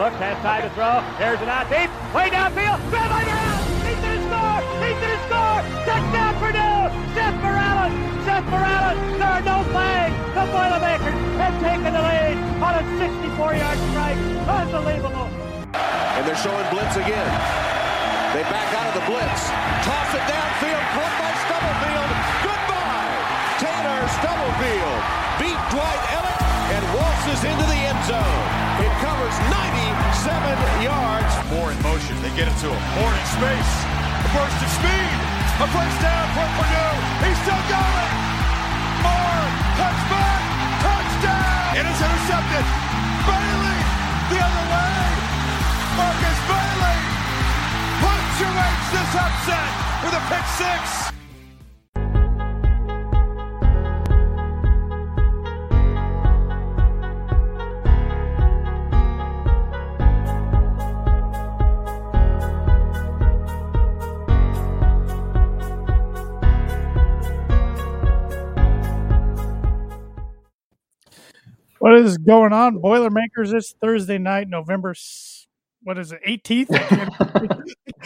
Looks, has time to throw. There's an out deep. Way downfield. Grab on your out. He's going to score. He's going to score. Touchdown, Purdue. Seth Morales. Seth Morales. There are no flags. The Boilermakers have taken the lead on a 64-yard strike. Unbelievable. And they're showing blitz again. They back out of the blitz. Toss it downfield. Caught by Stubblefield. Goodbye. Tanner Stubblefield beat Dwight Ellis and waltzes into the end zone. It covers 97 yards. Moore in motion, they get it to him. Moore in space, a burst of speed, a first down for Purdue. He's still going. Moore, cuts back, touchdown. It is intercepted. Bailey, the other way. Marcus Bailey punctuates this upset with a pick six. What is going on, Boilermakers? It's Thursday night, November, 18th?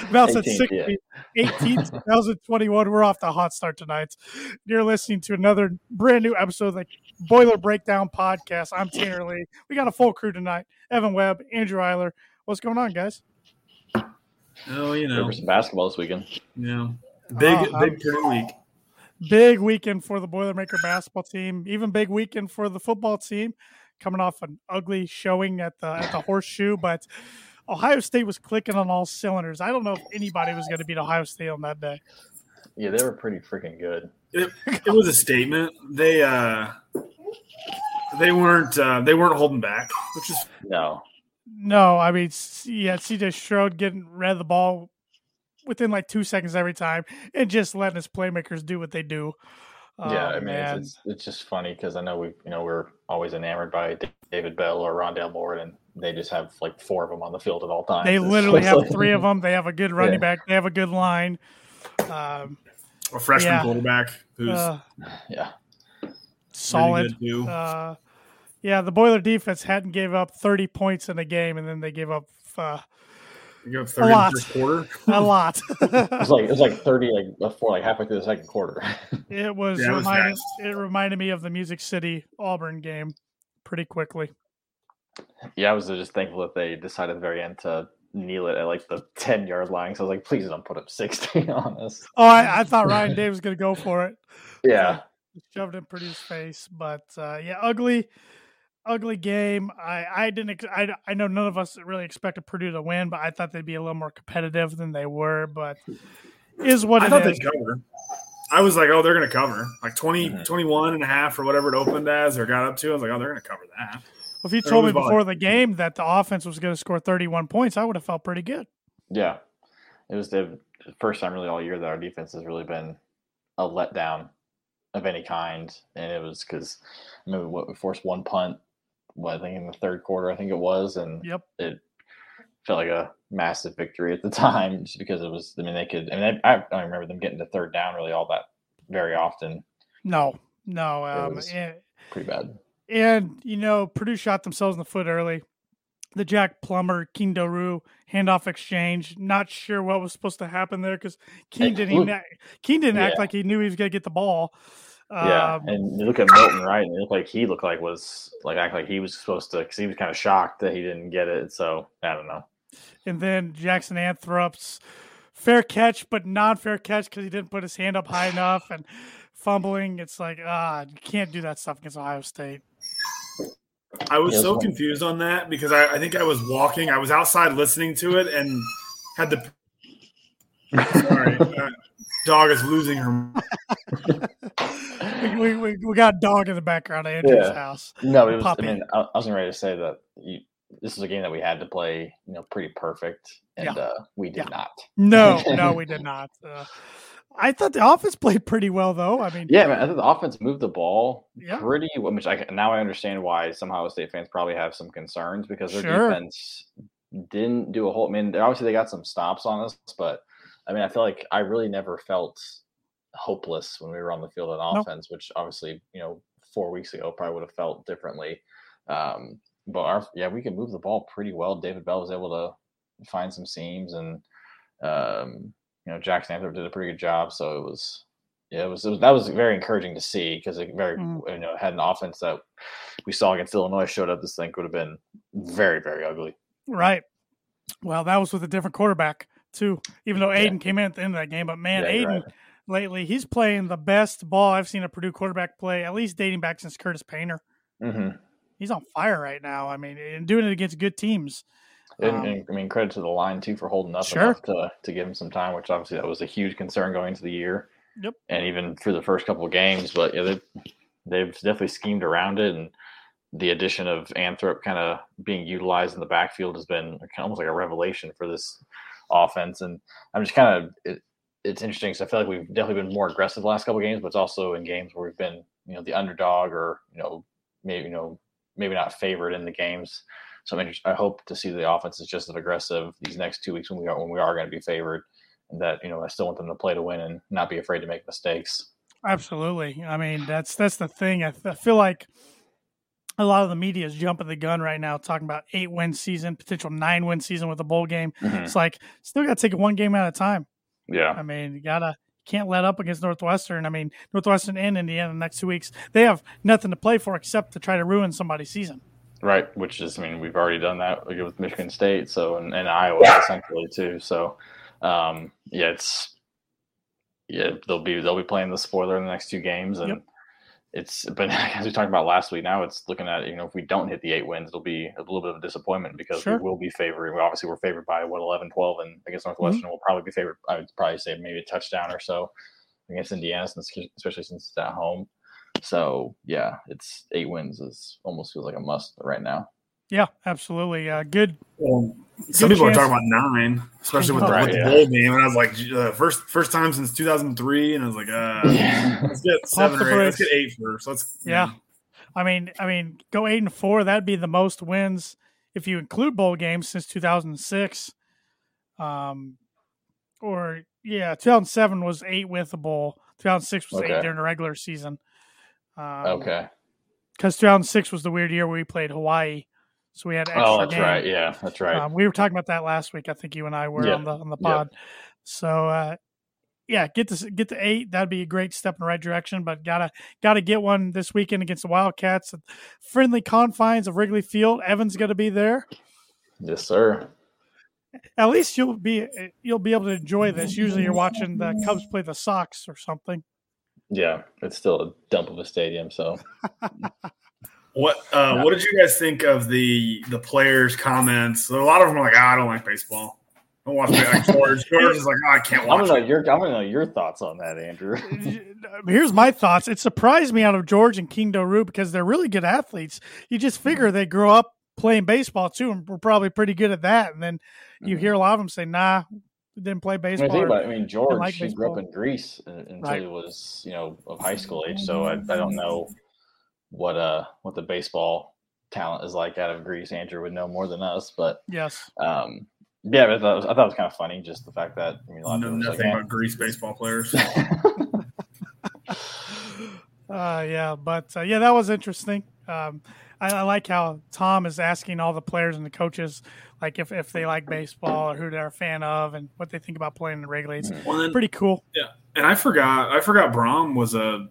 About 16th, 18th, 2021. We're off to a hot start tonight. You're listening to another brand new episode of the Boiler Breakdown Podcast. I'm Tanner Lee. We got a full crew tonight. Evan Webb, Andrew Eiler. What's going on, guys? Oh, you know. There was some basketball this weekend. Yeah. Big turn week. Big weekend for the Boilermaker basketball team. Even big weekend for the football team, coming off an ugly showing at the Horseshoe. But Ohio State was clicking on all cylinders. I don't know if anybody was going to beat Ohio State on that day. Yeah, they were pretty freaking good. It was a statement. They weren't holding back, which is no. I mean, yeah, CJ Stroud getting rid of the ball within like 2 seconds every time, and just letting his playmakers do what they do. Yeah, I mean, it's just funny because I know we're always enamored by David Bell or Rondale Moore, and they just have like four of them on the field at all times. They literally have three of them. They have a good running back. They have a good line. A freshman quarterback who's solid. Really the Boiler defense hadn't gave up 30 points in a game, and then they gave up. You have 30 in the first quarter? A lot. It was like 30 before halfway through the second quarter. It reminded me of the Music City Auburn game pretty quickly. Yeah, I was just thankful that they decided at the very end to kneel it at the 10-yard line. So I was like, please don't put up 60 on us. Oh, I thought Ryan Day was gonna go for it. Yeah. He shoved in Purdue's face, but ugly game. I know none of us really expected Purdue to win, but I thought they'd be a little more competitive than they were. But is what I thought they'd cover. I was like, oh, they're going to cover 21 and a half or whatever it opened as or got up to. I was like, oh, they're going to cover that. Well, if you told me before the game that the offense was going to score 31 points, I would have felt pretty good. Yeah, it was the first time really all year that our defense has really been a letdown of any kind, and it was because we forced one punt. I think in the third quarter, and it felt like a massive victory at the time, just because it was. I mean, I don't remember them getting to third down really all that very often. No, it was pretty bad. And Purdue shot themselves in the foot early. The Jack Plummer, King Doerue handoff exchange. Not sure what was supposed to happen there because King didn't act like he knew he was going to get the ball. Yeah, and you look at Milton, right? And it looked like he was supposed to, because he was kind of shocked that he didn't get it. So I don't know. And then Jackson Anthrop's fair catch, but non-fair catch because he didn't put his hand up high enough, and fumbling. It's like you can't do that stuff against Ohio State. I was so confused on that because I think I was walking. I was outside listening to it and had the. Sorry, dog is losing her. We got a dog in the background at Andrew's house. No, it was. Poppy. I mean, I wasn't ready to say that this is a game that we had to play, pretty perfect, and we did not. No, we did not. I thought the offense played pretty well, though. I mean, yeah, man, I thought the offense moved the ball pretty well. Which now I understand why some Ohio State fans probably have some concerns because their defense didn't do a whole. I mean, obviously they got some stops on us, but I mean, I feel like I really never felt hopeless when we were on the field on offense, which obviously 4 weeks ago probably would have felt differently. but we could move the ball pretty well. David Bell was able to find some seams, and Jack Stanthorpe did a pretty good job. So it was very encouraging to see, because it had an offense that we saw against Illinois showed up. This thing would have been very, very ugly. Right. Well, that was with a different quarterback too, even though Aiden came in at the end of that game. But man, Aiden lately, he's playing the best ball I've seen a Purdue quarterback play, at least dating back since Curtis Painter. Mm-hmm. He's on fire right now. I mean, and doing it against good teams. And credit to the line too for holding up enough to give him some time, which obviously that was a huge concern going into the year. Yep. And even through the first couple of games, but they've definitely schemed around it, and the addition of Anthrop kind of being utilized in the backfield has been almost like a revelation for this offense. And I'm just kind of it's interesting because I feel like we've definitely been more aggressive the last couple of games, but it's also in games where we've been the underdog or maybe not favored in the games. So I hope to see the offense is just as aggressive these next 2 weeks when we are going to be favored. That, I still want them to play to win and not be afraid to make mistakes. Absolutely. I mean, that's the thing. I feel like a lot of the media is jumping the gun right now, talking about 8-win season, potential 9-win season with a bowl game. Mm-hmm. It's like, still got to take one game at a time. Yeah. I mean, can't let up against Northwestern. I mean, Northwestern and Indiana the next 2 weeks, they have nothing to play for except to try to ruin somebody's season. Right, which is, we've already done that with Michigan State, and Iowa essentially too. So, they'll be playing the spoiler in the next two games, and but as we talked about last week, now it's looking at if we don't hit the 8 wins, it'll be a little bit of a disappointment because we will be favored. We're favored by 11, 12, and against Northwestern, we'll probably be favored. I would probably say maybe a touchdown or so against Indiana, especially since it's at home. So yeah, it's 8 wins is almost feels like a must right now. Yeah, absolutely. Good. Some people are talking about 9, especially with the bowl game. And I was like, first time since 2003, and I was like, let's get 7 or 8. Let's get 8 first. I mean, go 8-4. That'd be the most wins if you include bowl games since 2006. 2007 was 8 with a bowl. 2006 was 8 during the regular season. Because 2006 was the weird year where we played Hawaii. So we had extra game. Right. Yeah, that's right. We were talking about that last week. I think you and I were on the pod. Yep. So, get to 8. That'd be a great step in the right direction. But gotta get one this weekend against the Wildcats. Friendly confines of Wrigley Field. Evan's going to be there. Yes, sir. At least you'll be able to enjoy this. Usually, you're watching the Cubs play the Sox or something. Yeah, it's still a dump of a stadium. So. What did you guys think of the players' comments? A lot of them are like, I don't like baseball. I don't watch baseball. Like George is like, I can't watch it. I'm going to know your thoughts on that, Andrew. Here's my thoughts. It surprised me out of George and King Doerue because they're really good athletes. You just figure they grow up playing baseball too and we're probably pretty good at that. And then you hear a lot of them say, nah, didn't play baseball. George, like she grew up in Greece until he was, of high school age. So I don't know what the baseball talent is like out of Greece. Andrew would know more than us, but yes. I thought it was kind of funny, just the fact that about Greece baseball players. But that was interesting. I like how Tom is asking all the players and the coaches, like if they like baseball or who they're a fan of and what they think about playing in the regular leagues. Pretty cool. Yeah, and I forgot Braum was a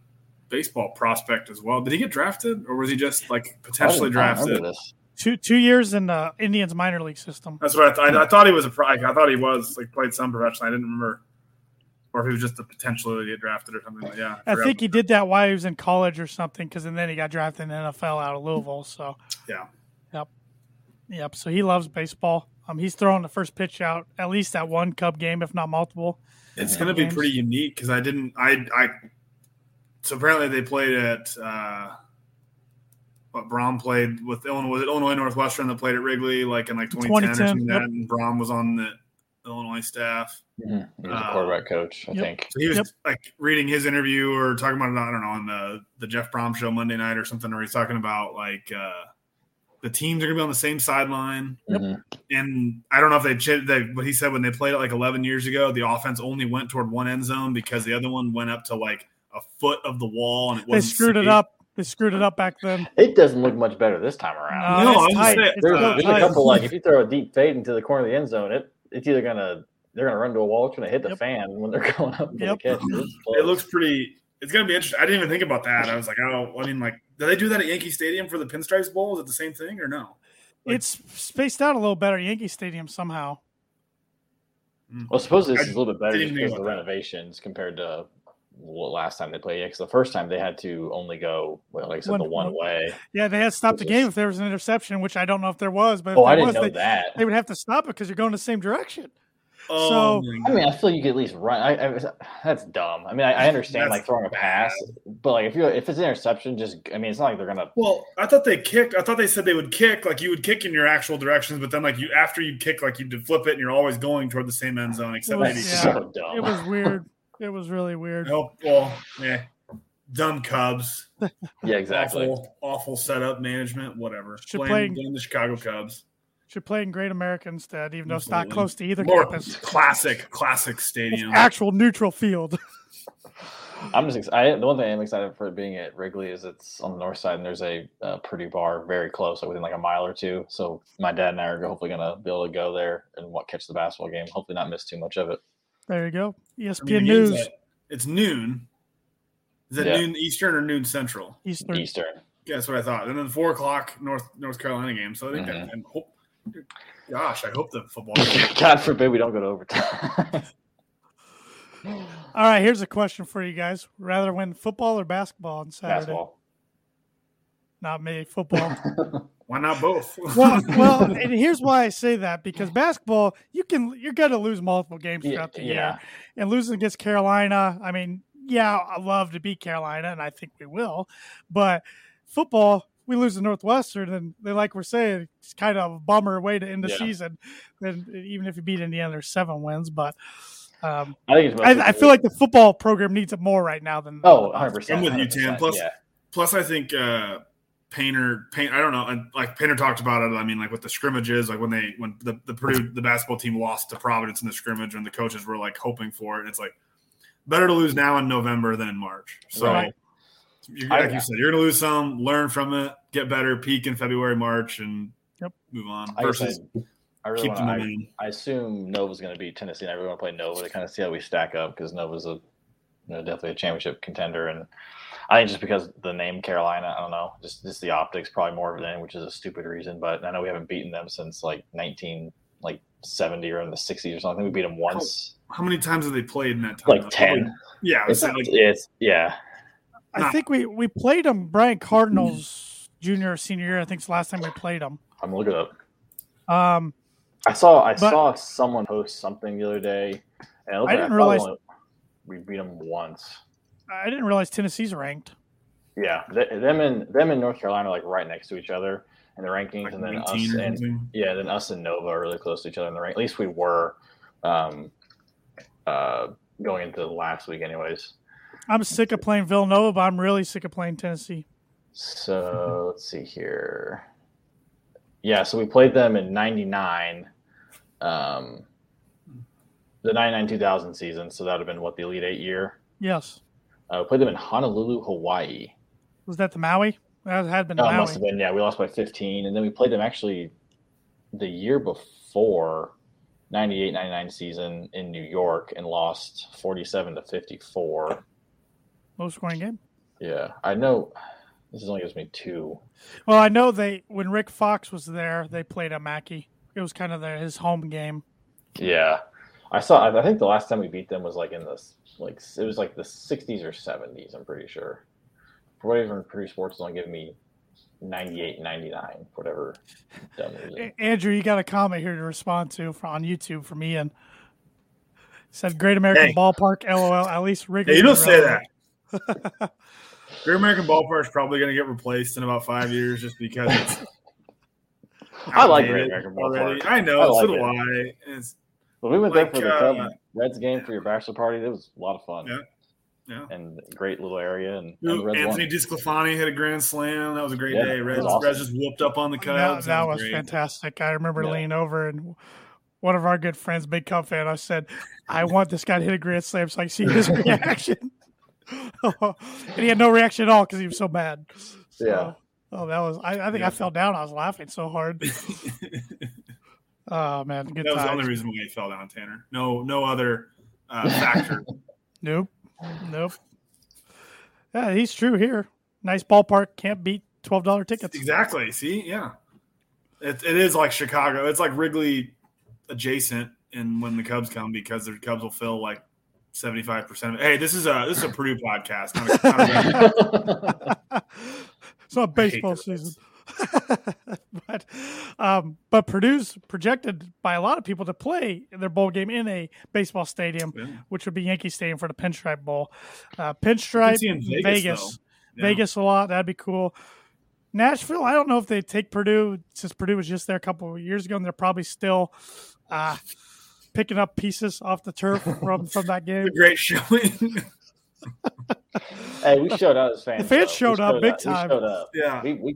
baseball prospect as well. Did he get drafted, or was he just like potentially drafted? 2 years in the Indians minor league system. That's what I thought. He was I thought he was like played some professional. I didn't remember, or if he was just a potentially get drafted or something. Like, yeah, I think he did that while he was in college or something, because then he got drafted in the NFL out of Louisville. So yep. So he loves baseball. He's throwing the first pitch out at least at one Cub game, if not multiple. It's going to be pretty unique because So apparently they played at Braum played with Illinois Northwestern. They played at Wrigley in 2010 or something like that, and Braum was on the Illinois staff. Mm-hmm. He was a quarterback coach, I think. So he was reading his interview or talking about it, I don't know, on the Jeff Braum show Monday night or something, where he's talking about the teams are going to be on the same sideline. Mm-hmm. And I don't know if what he said when they played it 11 years ago, the offense only went toward one end zone because the other one went up to a foot of the wall, and it wasn't. They screwed it up. They screwed it up back then. It doesn't look much better this time around. No, there's a couple, like, if you throw a deep fade into the corner of the end zone, it's either gonna run to a wall, it's gonna hit the fan when they're going up. Catch. It looks pretty. It's gonna be interesting. I didn't even think about that. I was like, oh, I mean, like, do they do that at Yankee Stadium for the Pinstripes Bowl? Is it the same thing or no? Like, it's spaced out a little better at Yankee Stadium somehow. Well, supposedly this is a little bit better just because of the renovations compared to last time they played. Yeah, because the first time they had to only go, like I said, the one way. Yeah, they had to stop the game if there was an interception, which I don't know if there was. But I didn't know that. They would have to stop it because you're going the same direction. Oh, so I mean, I feel like you could at least run. That's dumb. I mean, I understand like throwing a pass, but like if it's an interception, just I mean, it's not like they're gonna. Well, I thought they kicked. I thought they said they would kick, like you would kick in your actual directions, but then like you after you kick, like you would flip it, and you're always going toward the same end zone. Except maybe so dumb. It was weird. It was really weird. Nope. Well, yeah, dumb Cubs. Yeah, exactly. Awful setup management. Whatever. Playing the Chicago Cubs. Should play in Great American instead, even though it's not close to either campus. Classic stadium. It's actual neutral field. I'm just excited. The one thing I'm excited for being at Wrigley is it's on the north side, and there's a pretty bar very close, like within like a mile or two. So my dad and I are hopefully going to be able to go there and catch the basketball game. Hopefully not miss too much of it. There you go. ESPN News. It's noon. Is it noon Eastern or noon Central? Eastern. Yeah, that's what I thought. And then 4 o'clock North Carolina game. So I think that – gosh, I hope the football. God forbid we don't go to overtime. All right, here's a question for you guys: rather win football or basketball on Saturday? Basketball. Not me. Football. Why not both? well, and here's why I say that, because basketball, you're gonna lose multiple games throughout the year, and losing against Carolina. I mean, I love to beat Carolina, and I think we will, but football. We lose to Northwestern, and they, like we're saying, it's kind of a bummer way to end the season. Then even if you beat Indiana, there's 7 wins. But I think I feel like the football program needs it more right now than 100%. I'm with you, Tim. Plus, I think Painter. I don't know. And like Painter talked about it. I mean, like with the scrimmages, like when the Purdue basketball team lost to Providence in the scrimmage, and the coaches were like hoping for it. And it's like better to lose now in November than in March. So. Right. Like you said, you're going to lose some, learn from it, get better, peak in February, March, and move on. I assume Nova's going to be Tennessee, and I really want to play Nova to kind of see how we stack up, because Nova's definitely a championship contender. And I think just because the name Carolina, I don't know, just the optics probably more of it, which is a stupid reason. But I know we haven't beaten them since like 1970 or in the 60s or something. We beat them once. How many times have they played in that time? Like 10. Yeah. I think we played them, Brian Cardinals, junior or senior year. I think it's the last time we played them. I'm looking it up. I saw someone post something the other day, and I didn't realize we beat them once. I didn't realize Tennessee's ranked. Yeah, them and North Carolina are like right next to each other in the rankings, like, and then us and Nova are really close to each other in the rankings. At least we were going into last week, anyways. I'm sick of playing Villanova, but I'm really sick of playing Tennessee. So let's see here. Yeah, so we played them in 99, the 99-2000 season. So that would have been, the Elite Eight year? Yes. We played them in Honolulu, Hawaii. Was that the Maui? That had been Maui. It must have been, yeah. We lost by 15. And then we played them actually the year before, 98-99 season in New York, and lost 47-54. Low scoring game. Yeah, I know. This only gives me 2. Well, I know when Rick Fox was there, they played at Mackey. It was kind of his home game. Yeah, I think the last time we beat them was it was the 60s or 70s. I'm pretty sure. For whatever, Purdue Sports don't give me 98-99, whatever. Andrew, you got a comment here to respond to on YouTube from Ian. It said Great American Ballpark. LOL. At least Rick. Yeah, you don't say that. Great American Ballpark is probably going to get replaced in about 5 years just because it's I like Great American Ballpark. I know, so do I. We went there for the Reds game for your bachelor party. It was a lot of fun. Yeah. And great little area. And Anthony DiSclafani hit a grand slam. That was a great day. Reds just whooped up on the Cubs. That was fantastic. I remember leaning over and one of our good friends, big Cub fan, I said, I want this guy to hit a grand slam so I can see his reaction. And he had no reaction at all because he was so mad. So, yeah. Oh, that was. I think I fell down. I was laughing so hard. Oh man, good. That was the only reason why he fell down, Tanner. No other factor. Nope. Yeah, he's true here. Nice ballpark. Can't beat $12 tickets. Exactly. See, yeah. It is like Chicago. It's like Wrigley adjacent. And when the Cubs come, because the Cubs will fill like 75% of it. Hey, this is a Purdue podcast. Not a it's not baseball season. But Purdue's projected by a lot of people to play their bowl game in a baseball stadium, yeah, which would be Yankee Stadium for the Pinstripe Bowl. Pinstripe, Vegas. Yeah. Vegas a lot. That'd be cool. Nashville, I don't know if they take Purdue, since Purdue was just there a couple of years ago, and they're probably still picking up pieces off the turf from that game. Great showing. Hey, we showed up as fans. The fans showed up big time. We showed up. Yeah, we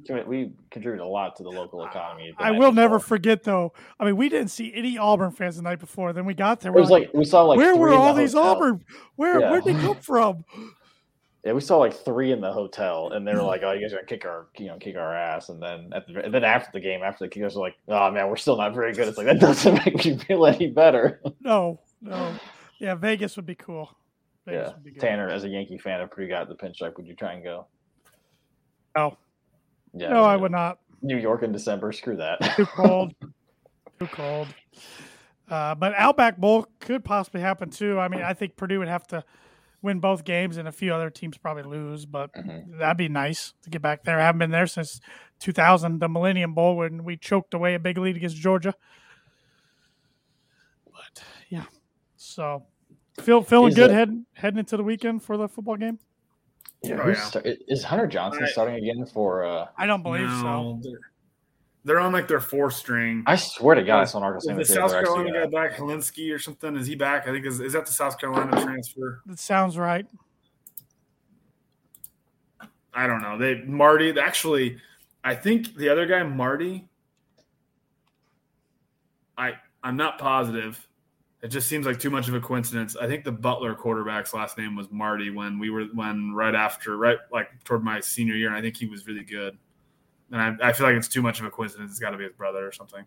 contributed a lot to the local economy. I will never forget, though. I mean, we didn't see any Auburn fans the night before. Then we got there. It was like we saw like where were all these Auburn? Where'd they come from? Yeah, we saw like three in the hotel, and they were like, "Oh, you guys are gonna kick our ass." And then after the game, after the kickers were like, "Oh man, we're still not very good." It's like that doesn't make you feel any better. No, yeah, Vegas would be cool. Vegas would be good. Tanner, as a Yankee fan, if Purdue got the pinstripe, would you try and go? No. Yeah, no, I would not. New York in December, screw that. Too cold. But Outback Bowl could possibly happen too. I mean, I think Purdue would have to win both games, and a few other teams probably lose, but that'd be nice to get back there. I haven't been there since 2000, the Millennium Bowl, when we choked away a big lead against Georgia. But yeah, so feeling good heading into the weekend for the football game. Yeah, is Hunter Johnson starting again for? I don't believe so. They're on like their fourth string. I swear to God, it's on Arkansas. The South Carolina guy back, Helinski or something, is he back? I think is that the South Carolina transfer? That sounds right. I don't know. I think the other guy, Marty. I'm not positive. It just seems like too much of a coincidence. I think the Butler quarterback's last name was Marty toward my senior year, and I think he was really good. And I feel like it's too much of a coincidence. It's got to be his brother or something.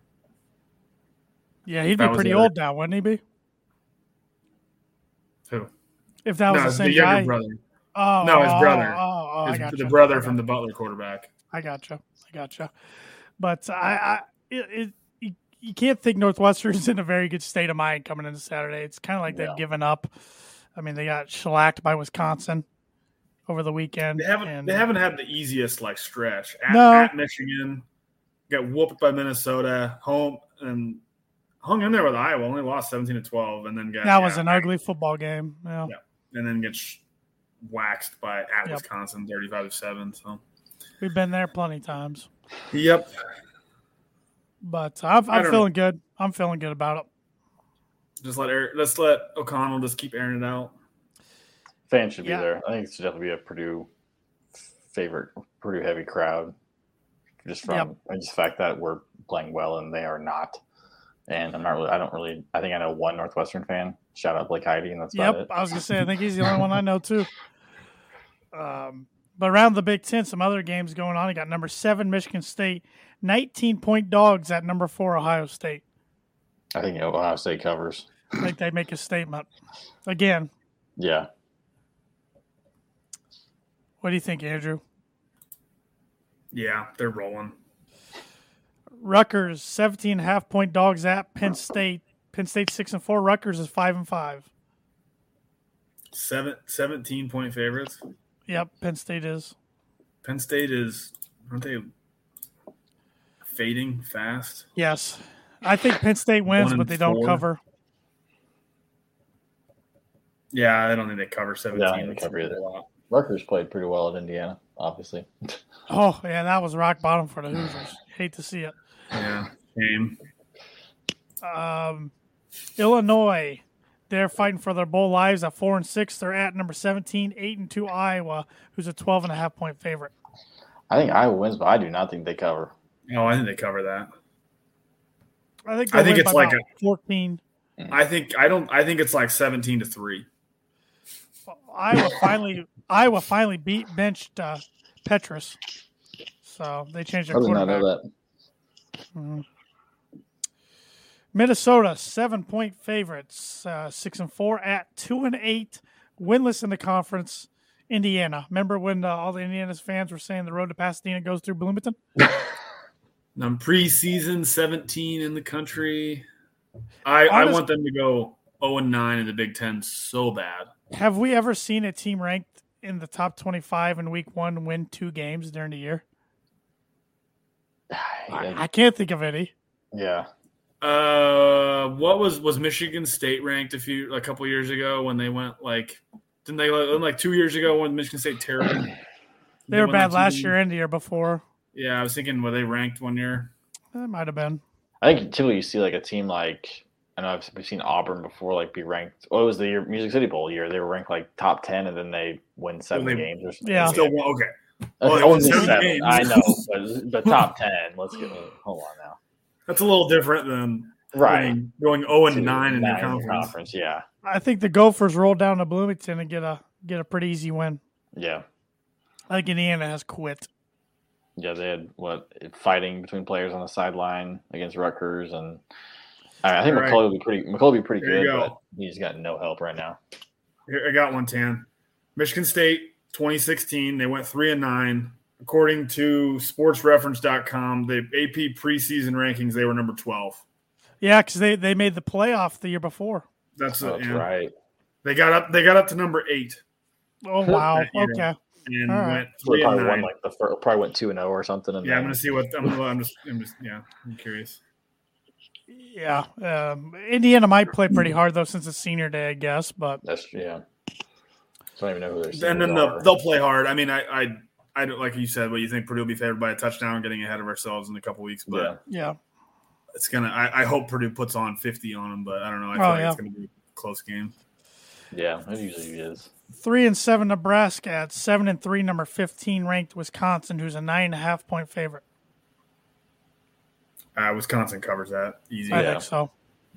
Yeah, he'd be pretty old now, wouldn't he be? Who? If that was the same guy? His brother. Oh, no, his brother. Oh, I gotcha. The brother from the Butler quarterback. I gotcha. But you can't think Northwestern's in a very good state of mind coming into Saturday. It's kind of like they've given up. I mean, they got shellacked by Wisconsin over the weekend. They haven't had the easiest stretch at Michigan, got whooped by Minnesota, home and hung in there with Iowa, only lost 17-12, and then was an ugly football game. Yeah. And then gets waxed by Wisconsin 35-7. So we've been there plenty of times. Yep. But I'm feeling good. I'm feeling good about it. Let's let O'Connell just keep airing it out. Fans should be there. I think it should definitely be a Purdue heavy crowd, just from the fact that we're playing well and they are not. And I think I know one Northwestern fan. Shout out Blake Heidi, and that's about it. I was gonna say I think he's the only one I know too. But around the Big Ten, some other games going on. You got number 7 Michigan State, 19-point dogs at number 4 Ohio State. I think Ohio State covers. I think they make a statement again. Yeah. What do you think, Andrew? Yeah, they're rolling. Rutgers, 17.5-point dogs at Penn State. Penn State 6-4. Rutgers is 5-5. 17-point favorites. Yep, Penn State is. Aren't they fading fast? Yes, I think Penn State wins, but they don't cover. Yeah, I don't think they cover 17. Yeah, I don't think they cover either. Rutgers played pretty well at Indiana, obviously. Oh, yeah, that was rock bottom for the Hoosiers. Hate to see it. Yeah, same. Illinois, they're fighting for their bowl lives at 4-6. They're at number 17, 8-2 Iowa, who's a 12.5-point favorite. I think Iowa wins, but I do not think they cover. No, I think they cover that. I think it's like a 14. I think it's like 17-3. Iowa finally benched Petrus, so they changed their quarterback. I did not know that. Mm-hmm. Minnesota 7-point favorites, 6-4 at 2-8, winless in the conference. Indiana. Remember when all the Indiana fans were saying the road to Pasadena goes through Bloomington? I'm preseason 17 in the country. I want them to go 0-9 in the Big Ten so bad. Have we ever seen a team ranked in the top 25 in week one win two games during the year? I can't think of any. Yeah. What was Michigan State ranked a couple years ago when they went like – didn't they like 2 years ago when Michigan State terrible? They were bad last year and the year before. Yeah, I was thinking were they ranked one year? That might have been. I think typically you see like a team like – I know we've seen Auburn before, like be ranked. Oh, it was the year, Music City Bowl year. They were ranked like top 10, and then they win seven games or something. Yeah, still won. Okay, well, seven. I know, but top 10. Let's get hold on now. That's a little different than right going 0-9 in the conference. Yeah, I think the Gophers roll down to Bloomington and get a pretty easy win. Yeah, I think Indiana has quit. Yeah, they had fighting between players on the sideline against Rutgers and. I think McCullough will be pretty good, but he's got no help right now. Here, I got one, Tan. Michigan State, 2016, they went 3-9. According to sportsreference.com, the AP preseason rankings, they were number 12. Yeah, because they made the playoff the year before. That's right. They got up to number 8. Oh, wow. Okay. And right. Went 3-9. Probably won like probably went 2-0 or something. And yeah, I'm going to see what – I'm curious. Yeah, Indiana might play pretty hard though since it's senior day, I guess. But I don't even know who they're. And then they'll play hard. I mean, I don't, like you said, but you think Purdue will be favored by a touchdown, getting ahead of ourselves in a couple weeks. But yeah, it's gonna. I hope Purdue puts on 50 on them, but I don't know. I feel it's gonna be a close game. Yeah, it usually is. 3-7 Nebraska at 7-3, number 15 ranked Wisconsin, who's a 9.5 point favorite. Wisconsin covers that easy. I think so.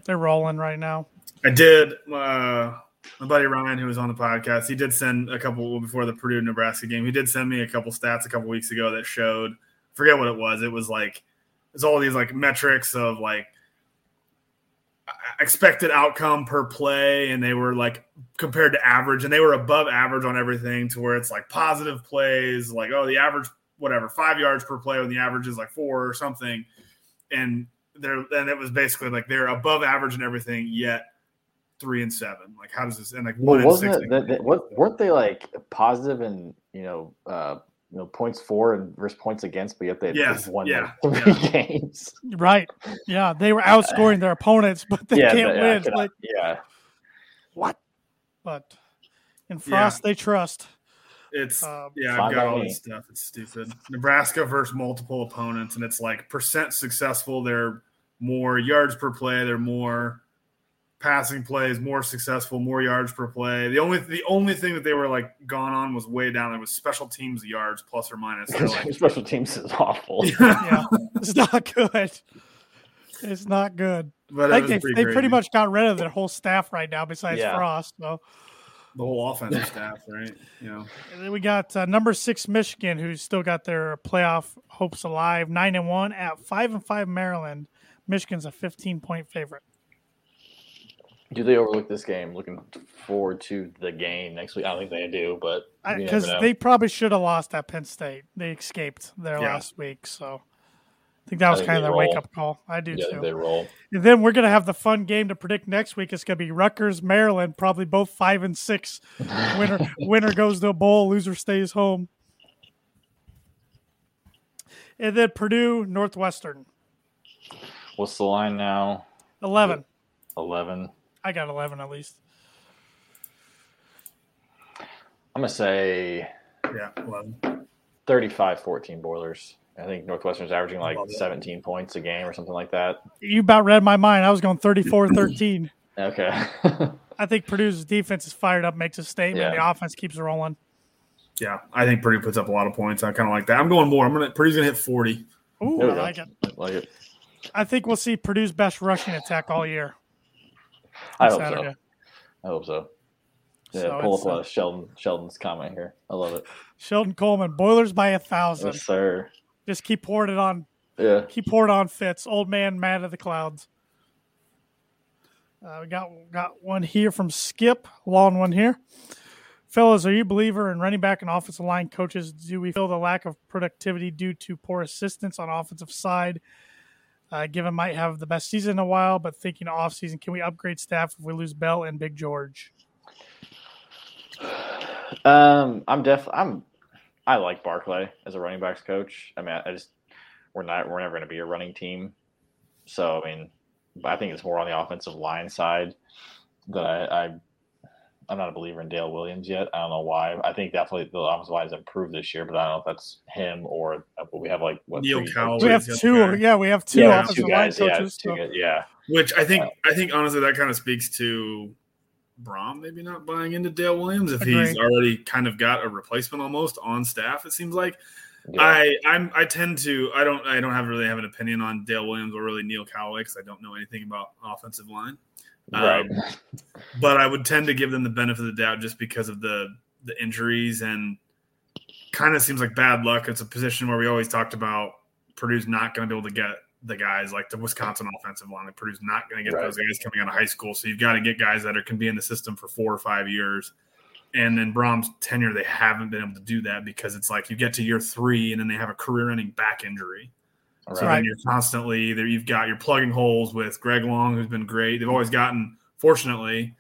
They're rolling right now. I did. My buddy Ryan, who was on the podcast, he did send a couple before the Purdue-Nebraska game. He did send me a couple stats a couple weeks ago that showed – I forget what it was. It was like – it's all these like metrics of like expected outcome per play, and they were like compared to average, and they were above average on everything to where it's like positive plays, like, oh, the average – whatever, 5 yards per play when the average is like 4 or something. And it was basically like they're above average and everything, yet 3-7. Like, how does this? And like 1-6. Weren't they like positive and points for and versus points against, but yet they won like three games. Right? Yeah, they were outscoring their opponents, but they can't win. What? But in Frost, they trust. It's I've got all this stuff. It's stupid. Nebraska versus multiple opponents, and it's like percent successful. They're more yards per play. They're more passing plays, more successful, more yards per play. The only thing that they were like gone on was way down. It was special teams yards plus or minus. So like, special teams is awful. Yeah, it's not good. It's not good. But like they pretty much got rid of their whole staff right now, besides Frost. So. The whole offensive staff, right? You know. And then we got number 6 Michigan, who's still got their playoff hopes alive. 9-1 at 5-5 Maryland. Michigan's a 15-point favorite. Do they overlook this game? Looking forward to the game next week. I don't think they do, but because they probably should have lost at Penn State. They escaped there last week, so I think that was kind of their wake-up call. I do, too. They roll. And then we're going to have the fun game to predict next week. It's going to be Rutgers, Maryland, probably both 5-6. Winner goes to a bowl, loser stays home. And then Purdue, Northwestern. What's the line now? 11. I got 11 at least. I'm going to say 11. 35-14 Boilers. I think Northwestern's averaging like 17 points a game or something like that. You about read my mind. I was going 34-13. Okay. I think Purdue's defense is fired up, makes a statement. Yeah. The offense keeps rolling. Yeah, I think Purdue puts up a lot of points. I kind of like that. I'm going more. Purdue's going to hit 40. Ooh, I like it. I think we'll see Purdue's best rushing attack all year. I hope so. Yeah, so pull up Sheldon's comment here. I love it. Sheldon Coleman, Boilers by 1,000. Yes, sir. Just keep pouring it on. Yeah. Keep pouring on Fitz. Old man, mad at the clouds. We got one here from Skip. Long one here. Fellas, are you a believer in running back and offensive line coaches? Do we feel the lack of productivity due to poor assistance on offensive side? Given might have the best season in a while, but thinking offseason, can we upgrade staff if we lose Bell and Big George? I like Barclay as a running backs coach. I mean, we're never going to be a running team. So, I mean, I think it's more on the offensive line side that I'm not a believer in Dale Williams yet. I don't know why. I think definitely the offensive line has improved this year, but I don't know if that's him or we have Neil Cowell. We have two. Yeah, we have two offensive line coaches. Yeah. Which I think honestly that kind of speaks to Brom maybe not buying into Dale Williams if he's already kind of got a replacement almost on staff. It seems like. Yeah. I don't really have an opinion on Dale Williams or really Neil Cowell because I don't know anything about offensive line. Right. But I would tend to give them the benefit of the doubt just because of the injuries and kind of seems like bad luck. It's a position where we always talked about Purdue's not going to be able to get the guys like the Wisconsin offensive line. Like Purdue's not going to get those guys coming out of high school. So you've got to get guys that can be in the system for 4 or 5 years. And in Brom's tenure, they haven't been able to do that because it's like you get to year 3 and then they have a career-ending back injury. Right. So then you're constantly either you're plugging holes with Greg Long, who's been great. They've always gotten, fortunately,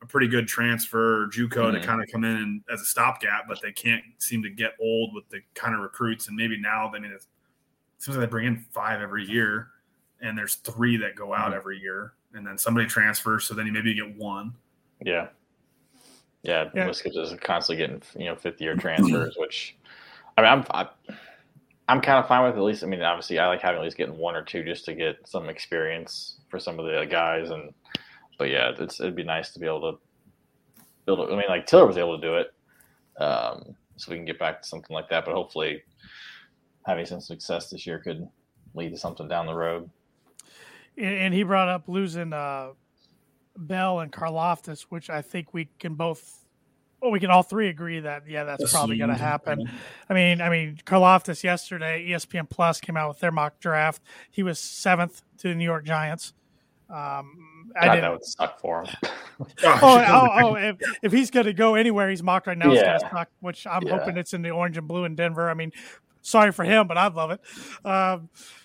a pretty good transfer JUCO to kind of come in and, as a stopgap, but they can't seem to get old with the kind of recruits. And maybe now, I mean, it seems like they bring in 5 every year, and there's 3 that go out every year, and then somebody transfers, so then you get 1. Yeah. Yeah, Wisconsin is constantly getting 5th-year transfers, which I mean I'm kind of fine with at least. I mean, obviously, I like having at least getting 1 or 2 just to get some experience for some of the guys. And but yeah, it'd be nice to be able to build. I mean, like Tiller was able to do it, so we can get back to something like that. But hopefully, having some success this year could lead to something down the road. And he brought up losing. Bell and Karlaftis, which I think we can all three agree that that's probably going to happen. I mean Karlaftis yesterday, ESPN Plus came out with their mock draft. He was 7th to the New York Giants. That would suck for him. If he's going to go anywhere, he's mocked right now. Yeah. It's gonna suck, which I'm hoping it's in the orange and blue in Denver. I mean, sorry for him, but I'd love it.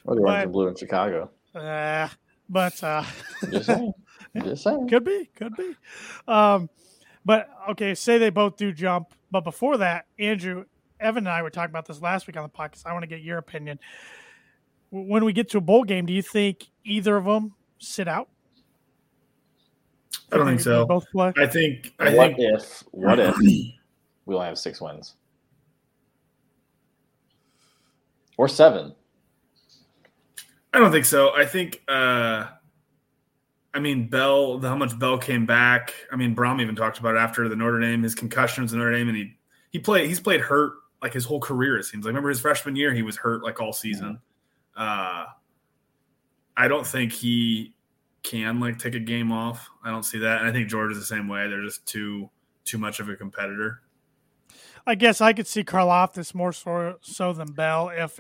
Orange and blue in Chicago. Just saying. Could be. But, okay, say they both do jump. But before that, Andrew, Evan and I were talking about this last week on the podcast. I want to get your opinion. When we get to a bowl game, do you think either of them sit out? I don't think so. Both play? What if we only have 6 wins? Or 7? I don't think so. I think Bell, how much Bell came back. I mean, Brom even talked about it after the Notre Dame, his concussions in Notre Dame, and he's played hurt like his whole career, it seems like. Remember his freshman year, he was hurt like all season. I don't think he can take a game off. I don't see that. And I think George is the same way. They're just too much of a competitor. I guess I could see Karlaftis more so than Bell if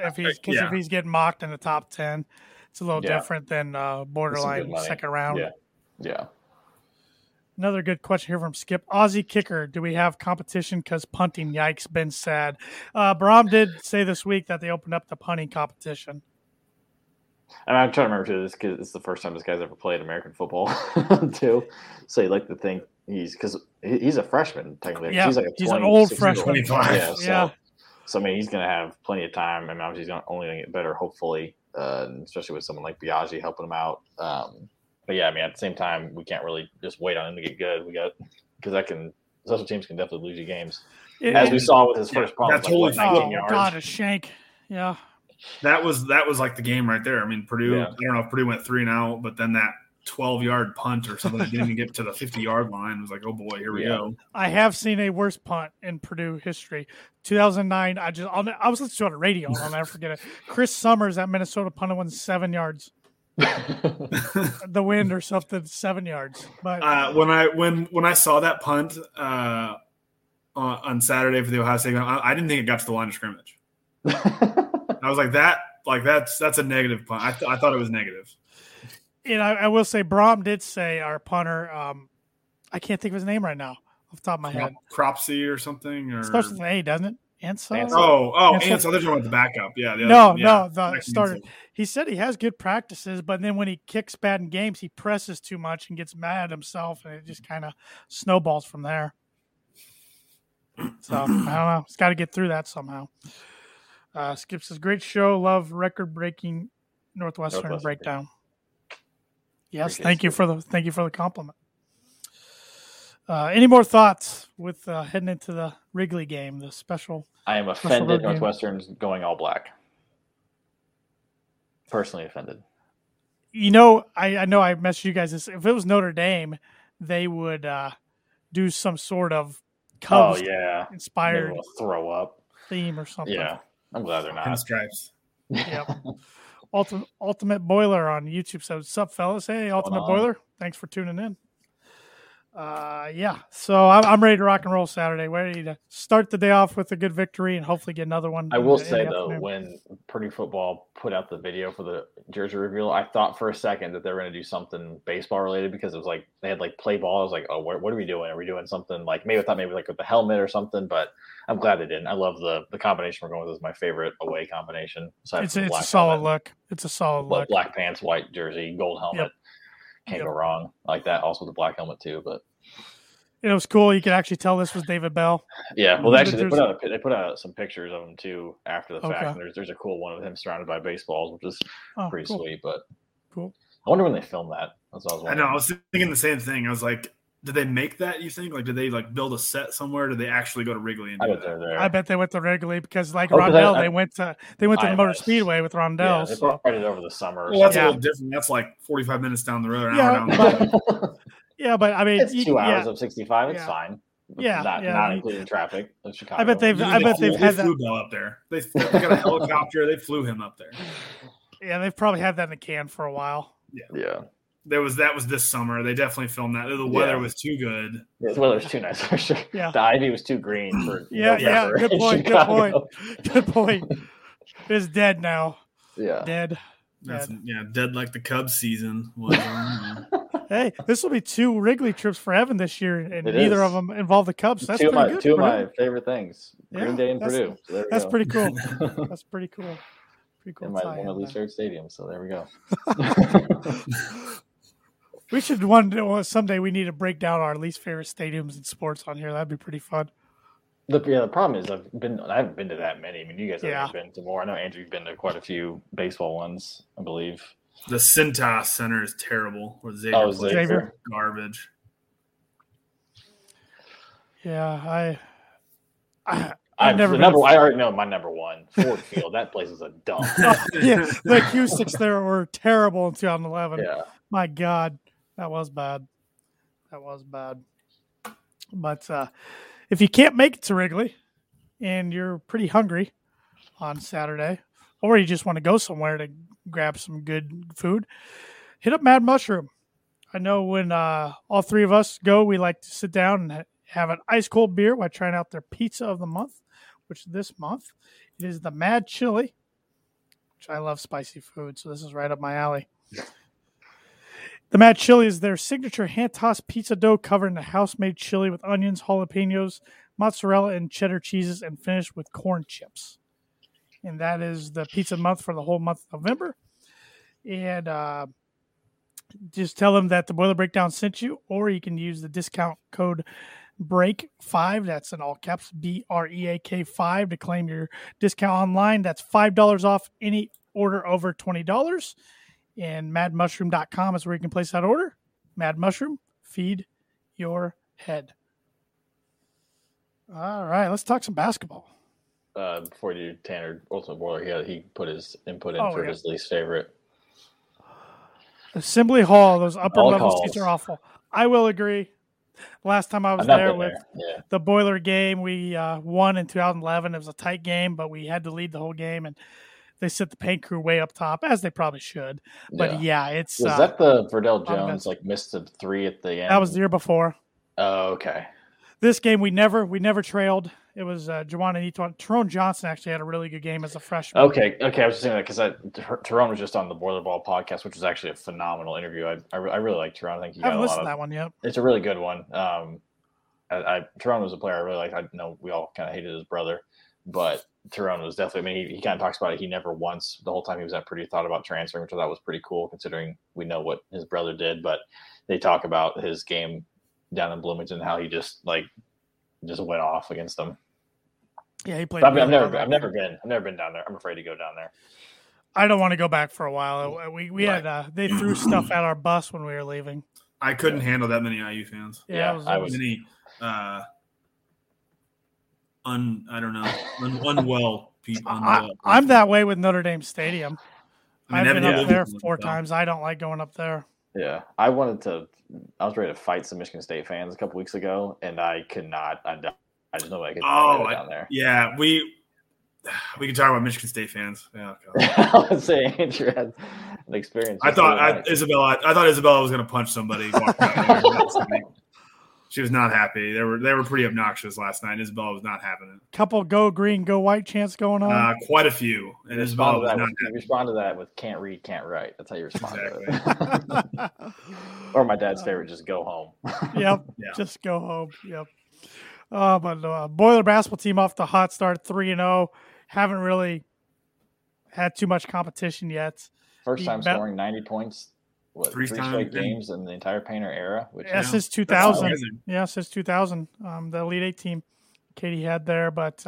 he's getting mocked in the top 10. It's a little different than borderline second round. Yeah. Another good question here from Skip. Aussie kicker, do we have competition? Because punting, yikes, been sad. Brom did say this week that they opened up the punting competition. And I'm trying to remember, too, this because it's the first time this guy's ever played American football, too. So you like to think he's a freshman, technically. Yeah, he's an old freshman. Yeah, so, I mean, he's going to have plenty of time. I mean, obviously, he's only going to get better, hopefully. Especially with someone like Biaggi helping him out. But yeah, I mean, at the same time, we can't really just wait on him to get good. Because special teams can definitely lose you games. As we saw with his first problem. That's totally 19 yards. God, a shank. Yeah. That was like the game right there. I mean, Purdue, I don't know if Purdue went 3 and out, but then that 12-yard punt or something that didn't even get to the 50-yard line. It was like, oh boy, here we go. I have seen a worse punt in Purdue history. 2009, I was listening to it on the radio. I'll never forget it. Chris Summers at Minnesota punted 7 yards. the wind or something, 7 yards. But when I saw that punt on Saturday for the Ohio State game, I didn't think it got to the line of scrimmage. I was like that's a negative punt. I thought it was negative. And I will say, Brom did say, our punter, I can't think of his name right now off the top of my head. Cropsey or something? Or... It starts with an A, doesn't it? Ansel? Oh, Ansel. They're talking about the backup. Yeah. The starter. He said he has good practices, but then when he kicks bad in games, he presses too much and gets mad at himself, and it just kind of snowballs from there. So, I don't know. He's got to get through that somehow. Skip says, great show. Love record-breaking Northwestern breakdown. Yes, thank you for the compliment. Any more thoughts with heading into the Wrigley game, the special? I am offended Northwestern's going all black. Personally offended. You know, I know I messaged you guys this. If it was Notre Dame, they would do some sort of Cubs inspired throw up theme or something. Yeah, I'm glad they're not. Stripes. Yep. Ultimate Boiler on YouTube. So, what's up, fellas? Hey, Ultimate Boiler. Thanks for tuning in. So I'm ready to rock and roll Saturday. We're ready to start the day off with a good victory and hopefully get another one. I will say, though, when Purdue Football put out the video for the jersey reveal, I thought for a second that they were going to do something baseball-related because it was like they had like play ball. I was like, oh, what are we doing? Are we doing something like maybe with the helmet or something? But I'm glad they didn't. I love the combination we're going with. Is my favorite away combination. It's a solid helmet. Look. It's a solid look. Black pants, white jersey, gold helmet. Yep. Can't go wrong. I like that. Also, the black helmet too, but it was cool. You could actually tell this was David Bell. Yeah, well, actually, they put out some pictures of him too after the fact. And there's a cool one of him surrounded by baseballs, which is pretty sweet. But cool. I wonder when they filmed that. That's what I was wondering. I know. I was thinking the same thing. I was like, did they make that? You think? Like, did they like build a set somewhere? Did they actually go to Wrigley? And I bet they went to Wrigley because, like Rondell, they went to the Motor Speedway with Rondell. Yeah, they brought it over the summer. Well, that's a little different. That's like 45 minutes down the road. But I mean, it's 2 hours of 65. It's fine. Not including traffic in Chicago. I bet they've had Bell up there. They got a helicopter. They flew him up there. Yeah, they've probably had that in the can for a while. Yeah. That was this summer. They definitely filmed that. The weather was too good. Yeah, the weather was too nice for sure. Yeah. The ivy was too green for November. Good point. It's dead now. Yeah. Dead like the Cubs season was. Hey, this will be two Wrigley trips for Evan this year, and neither of them involve the Cubs. So that's two of my favorite things. Green Day and Purdue. So that's pretty cool. Pretty cool. One of the third stadiums, so there we go. We should someday we need to break down our least favorite stadiums and sports on here. That'd be pretty fun. The problem is I haven't been to that many. I mean, you guys have been to more. I know Andrew's been to quite a few baseball ones, I believe. The Cintas Center is terrible. Or Xavier. Oh, Xavier. Garbage. Yeah, I already know my number one. Ford Field, that place is a dump. The acoustics there were terrible in 2011. Yeah. My God, that was bad. But if you can't make it to Wrigley and you're pretty hungry on Saturday, or you just want to go somewhere to grab some good food, hit up Mad Mushroom. I know when all three of us go, we like to sit down and have an ice cold beer while trying out their pizza of the month. Which this month it is the Mad Chili, which I love spicy food, so this is right up my alley. The Mad Chili is their signature hand-tossed pizza dough covered in a house-made chili with onions, jalapenos, mozzarella, and cheddar cheeses, and finished with corn chips. And that is the pizza month for the whole month of November. And just tell them that the Boiler Breakdown sent you, or you can use the discount code BREAK5, that's in all caps, BREAK5, to claim your discount online. That's $5 off any order over $20, and madmushroom.com is where you can place that order. Mad Mushroom, feed your head. All right, let's talk some basketball. Before you do, Tanner, Ultimate Boiler, he put his input in for his least favorite. Assembly Hall, those upper-level seats are awful. I will agree. Last time I was there with the Boiler game, we won in 2011. It was a tight game, but we had to lead the whole game. And They sit the paint crew way up top, as they probably should. But yeah, it's was that the Verdell Jones like missed a three at the end? That was the year before. Oh, okay. This game we never trailed. It was Juwan and Etuan. Tyrone Johnson actually had a really good game as a freshman. Okay. I was just saying that because Tyrone was just on the Boiler Ball podcast, which was actually a phenomenal interview. I really like Tyrone. I think he got a lot of. I haven't listened to that one yet. It's a really good one. Tyrone was a player I really liked. I know we all kind of hated his brother, but Tyrone was definitely. I mean, he kind of talks about it. He never once the whole time he was at Purdue thought about transferring, which I thought was pretty cool considering we know what his brother did. But they talk about his game down in Bloomington, how he just went off against them. Yeah, he played. I mean, I've never been down there. I'm afraid to go down there. I don't want to go back for a while. We had they threw stuff at our bus when we were leaving. I couldn't handle that many IU fans. Yeah, unwell people. I'm that way with Notre Dame Stadium. I mean, I've been up there four times. I don't like going up there. Yeah, I was ready to fight some Michigan State fans a couple weeks ago, and I could not. I just know I could. Oh, down there. Yeah, we can talk about Michigan State fans. Yeah, I would say Andrew had an experience. I thought Isabella was going to punch somebody. She was not happy. They were pretty obnoxious last night. Isabella was not having it. Couple go green, go white chants going on. Quite a few. And Isabella was not happy. Respond to that with can't read, can't write. That's how you respond to it. Or my dad's favorite, just go home. Yep. Yeah. Just go home. Yep. But Boiler basketball team off the hot start, 3-0. Haven't really had too much competition yet. First time scoring 90 points. Three straight games in the entire Painter era? Since 2000. Yeah, since 2000. The Elite Eight team Katie had there. But,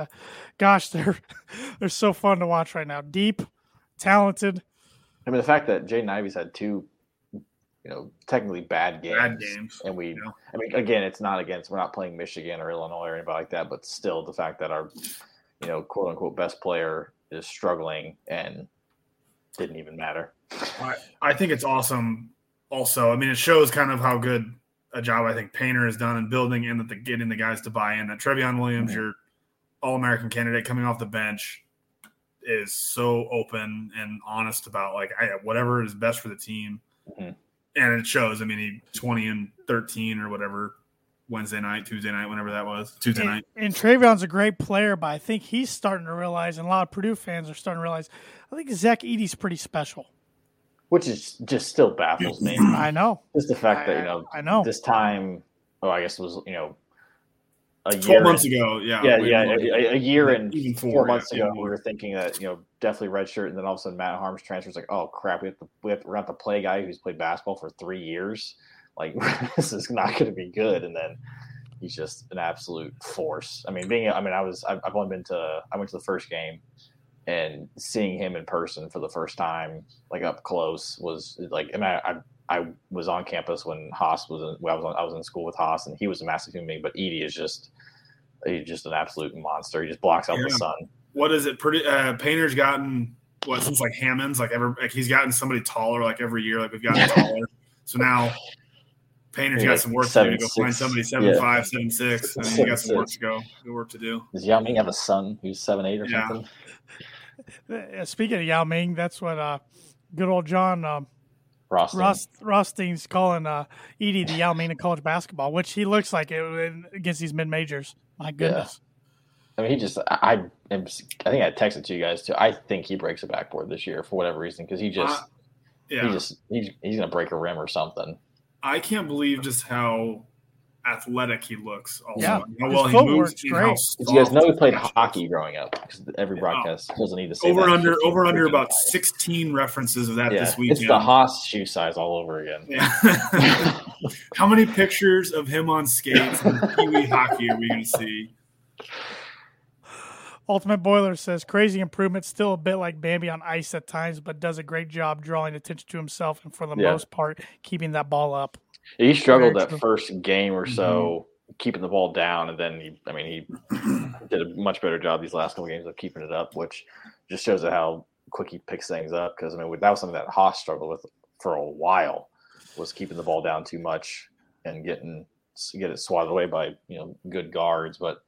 gosh, they're so fun to watch right now. Deep, talented. I mean, the fact that Jaden Ivey's had two, technically bad games. And we're not playing Michigan or Illinois or anybody like that, but still the fact that our, quote-unquote best player is struggling and didn't even matter. I think it's awesome also. I mean, it shows kind of how good a job I think Painter has done in building and that getting the guys to buy in. That Trevion Williams, your All-American candidate coming off the bench, is so open and honest about whatever is best for the team. Mm-hmm. And it shows. I mean, he 20 and 13 or whatever Tuesday night. And Trayvon's a great player, but I think he's starting to realize, and a lot of Purdue fans are starting to realize, I think Zach Edey's pretty special. Which is just still baffles me. I know. Just the fact that, I know this time, I guess it was, a 12 year months ago. Yeah. A year and 4 months ago, we were thinking that, definitely redshirt. And then all of a sudden Matt Harms transfers like, oh crap. We're going to have to play a guy who's played basketball for 3 years. Like, this is not going to be good. And then he's just an absolute force. I mean, I went to the first game, and seeing him in person for the first time, like up close, was like, and I was on campus when Haas was, I was in school with Haas, and he was a massive human being, but Edey is he's just an absolute monster. He just blocks out the sun. What is it? Painter's gotten, since like Hammond's, he's gotten somebody taller, every year, we've gotten taller. So now, Painter's got some work to do to go find somebody 7'5", 7'6", and he got some work to go. Good work to do. Does Yao Ming have a son who's 7'8" or something? Speaking of Yao Ming, that's what good old John Rostein's calling Edey the Yao Ming of college basketball, which he looks like it against these mid majors. My goodness. Yeah. I mean, I think I texted to you guys too. I think he breaks a backboard this year for whatever reason because he's gonna break a rim or something. I can't believe just how athletic he looks. Also. Yeah. How well he moves. You guys know he played hockey growing up. Because every broadcast doesn't need to say over under about 16 references of that this weekend. It's the Haas shoe size all over again. Yeah. How many pictures of him on skates and Kiwi hockey are we going to see? Ultimate Boiler says, crazy improvement, still a bit like Bambi on ice at times, but does a great job drawing attention to himself and for the most part keeping that ball up. He struggled that first game or so keeping the ball down, and then he did a much better job these last couple games of keeping it up, which just shows how quick he picks things up because, that was something that Haas struggled with for a while was keeping the ball down too much and get it swatted away by, good guards, but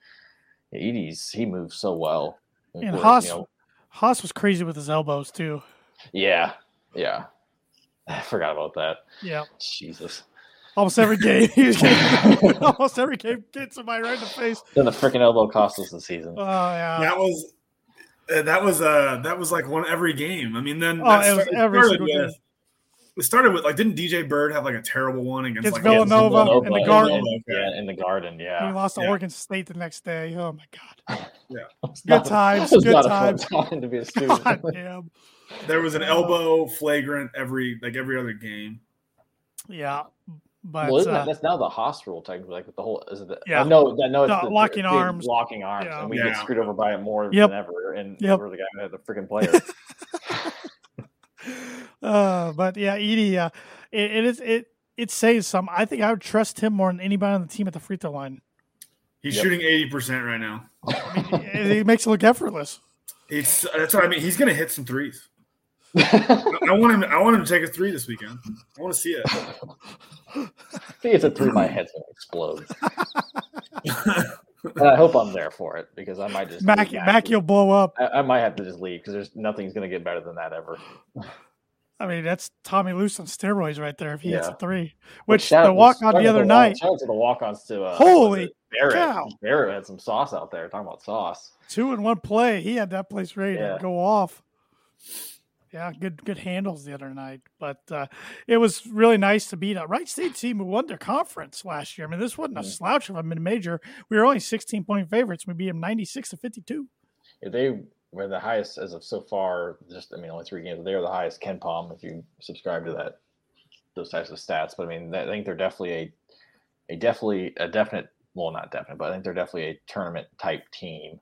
Edey's, he moves so well. And Haas Haas was crazy with his elbows too. Yeah. Yeah. I forgot about that. Yeah. Jesus. Almost every game, gets somebody right in the face. Then the freaking elbow cost us the season. Oh yeah, that was like one every game. I mean, then it was every single game. It started with, like, didn't DJ Bird have like a terrible one against like, Villanova in the Garden? Yeah, in the Garden. Yeah, we lost to Oregon State the next day. Oh my God. Yeah, good times. To be a student. God damn. There was an elbow flagrant every other game. Yeah. But, that's now the Haas rule technically, like with the whole. It's the locking arms, yeah. And we get screwed over by it more than ever. And we're the guy who had the freaking player. But yeah, Edie, it saves some. I think I would trust him more than anybody on the team at the free throw line. He's shooting 80% right now. I mean, he makes it look effortless. That's what I mean. He's going to hit some threes. I want him to take a three this weekend. I want to see it. See, it's a three. My head's gonna explode. And I hope I'm there for it because I might just Mackey will blow up. I might have to just leave because there's nothing's gonna get better than that ever. I mean, that's Tommy Luce on steroids right there. If he hits a three, which the walk on the other night, the walk ons to holy cow, Barrett had some sauce out there. Talking about sauce, 2 in 1 play, he had that place ready to go off. Yeah, good handles the other night, but it was really nice to beat a Wright State team who won their conference last year. I mean, this wasn't a slouch of a mid-major. We were only 16-point favorites. We beat them 96-52. They were the highest as of so far. Only 3 games. They were the highest Ken Palm if you subscribe to those types of stats. But I mean, I think they're definitely I think they're definitely a tournament type team.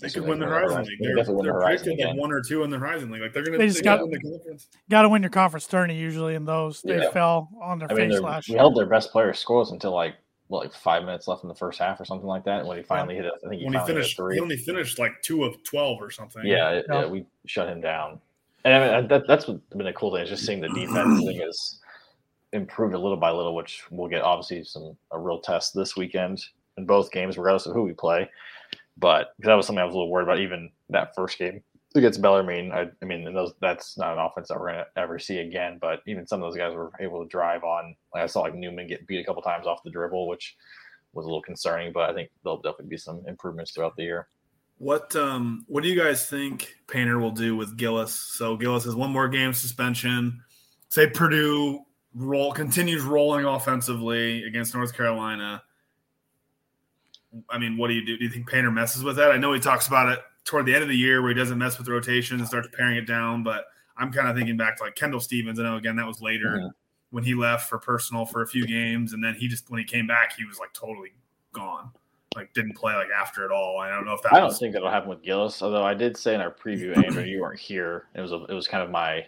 They could win the Horizon League. They're predicted like 1 or 2 in the Horizon League. Like they just got to win the conference. Got to win your conference tourney usually in those. They fell on their face last year. We held their best player scoreless until 5 minutes left in the first half or something like that. And when he finally hit it, I think he finished 3. He only finished like 2 of 12 or something. Yeah, we shut him down. And I mean that's been a cool thing is just seeing the defense thing is improved a little by little, which we'll get obviously a real test this weekend in both games, regardless of who we play. But that was something I was a little worried about, even that first game against Bellarmine. That's not an offense that we're going to ever see again. But even some of those guys were able to drive on. Like I saw Newman get beat a couple times off the dribble, which was a little concerning. But I think there'll definitely be some improvements throughout the year. What do you guys think Painter will do with Gillis? So Gillis has 1 more game suspension. Say Purdue continues rolling offensively against North Carolina. I mean, what do you do? Do you think Painter messes with that? I know he talks about it toward the end of the year where he doesn't mess with rotation and starts paring it down, but I'm kind of thinking back to like Kendall Stevens. I know, again, that was later when he left for personal for a few games, and then when he came back, he was like totally gone. Like didn't play like after at all. I don't know if that I don't think that'll happen with Gillis, although I did say in our preview, Andrew, you weren't here. It was kind of my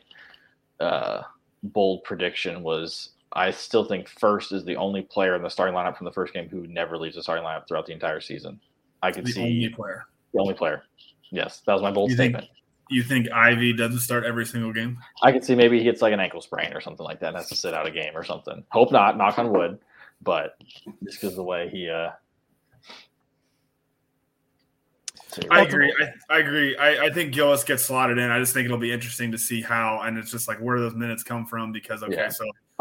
bold prediction was – I still think First is the only player in the starting lineup from the first game who never leaves the starting lineup throughout the entire season. The only player. Yes, that was my bold statement. You think Ivy doesn't start every single game? I could see maybe he gets like an ankle sprain or something like that and has to sit out a game or something. Hope not, knock on wood. But just because of the way he I agree. I think Gillis gets slotted in. I just think it'll be interesting to see how, and it's just like where do those minutes come from because,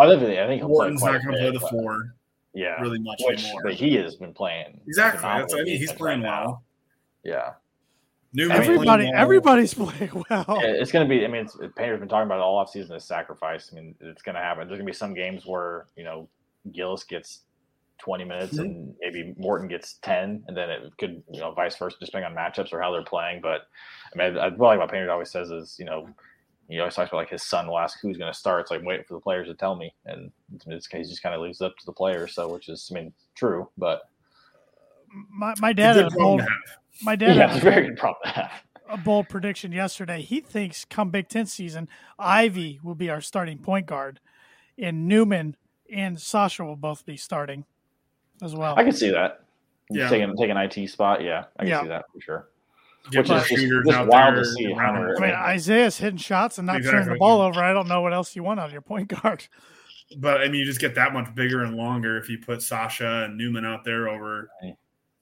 I think Wharton's not going to play the 4 really much anymore. But he has been playing. Exactly. That's what I mean. He's playing well. Yeah. Everybody's playing well. It's going to be – Painter's been talking about it all offseason as sacrifice. I mean, it's going to happen. There's going to be some games where, Gillis gets 20 minutes and maybe Morton gets 10, and then it could, vice versa, just depending on matchups or how they're playing. But, what I like about Painter always says is, he always talks about his son will ask who's going to start. It's like waiting for the players to tell me, and in this case, just kind of leaves it up to the players. So, which is true, but my dad had a very good problem to have. A bold prediction yesterday. He thinks come Big Ten season, Ivy will be our starting point guard, and Newman and Sasha will both be starting as well. I can see that. Yeah, taking an IT spot. Yeah, I can see that for sure. Which is just wild to see. Isaiah's hitting shots and not turning the ball over. I don't know what else you want out of your point guard. But, you just get that much bigger and longer if you put Sasha and Newman out there over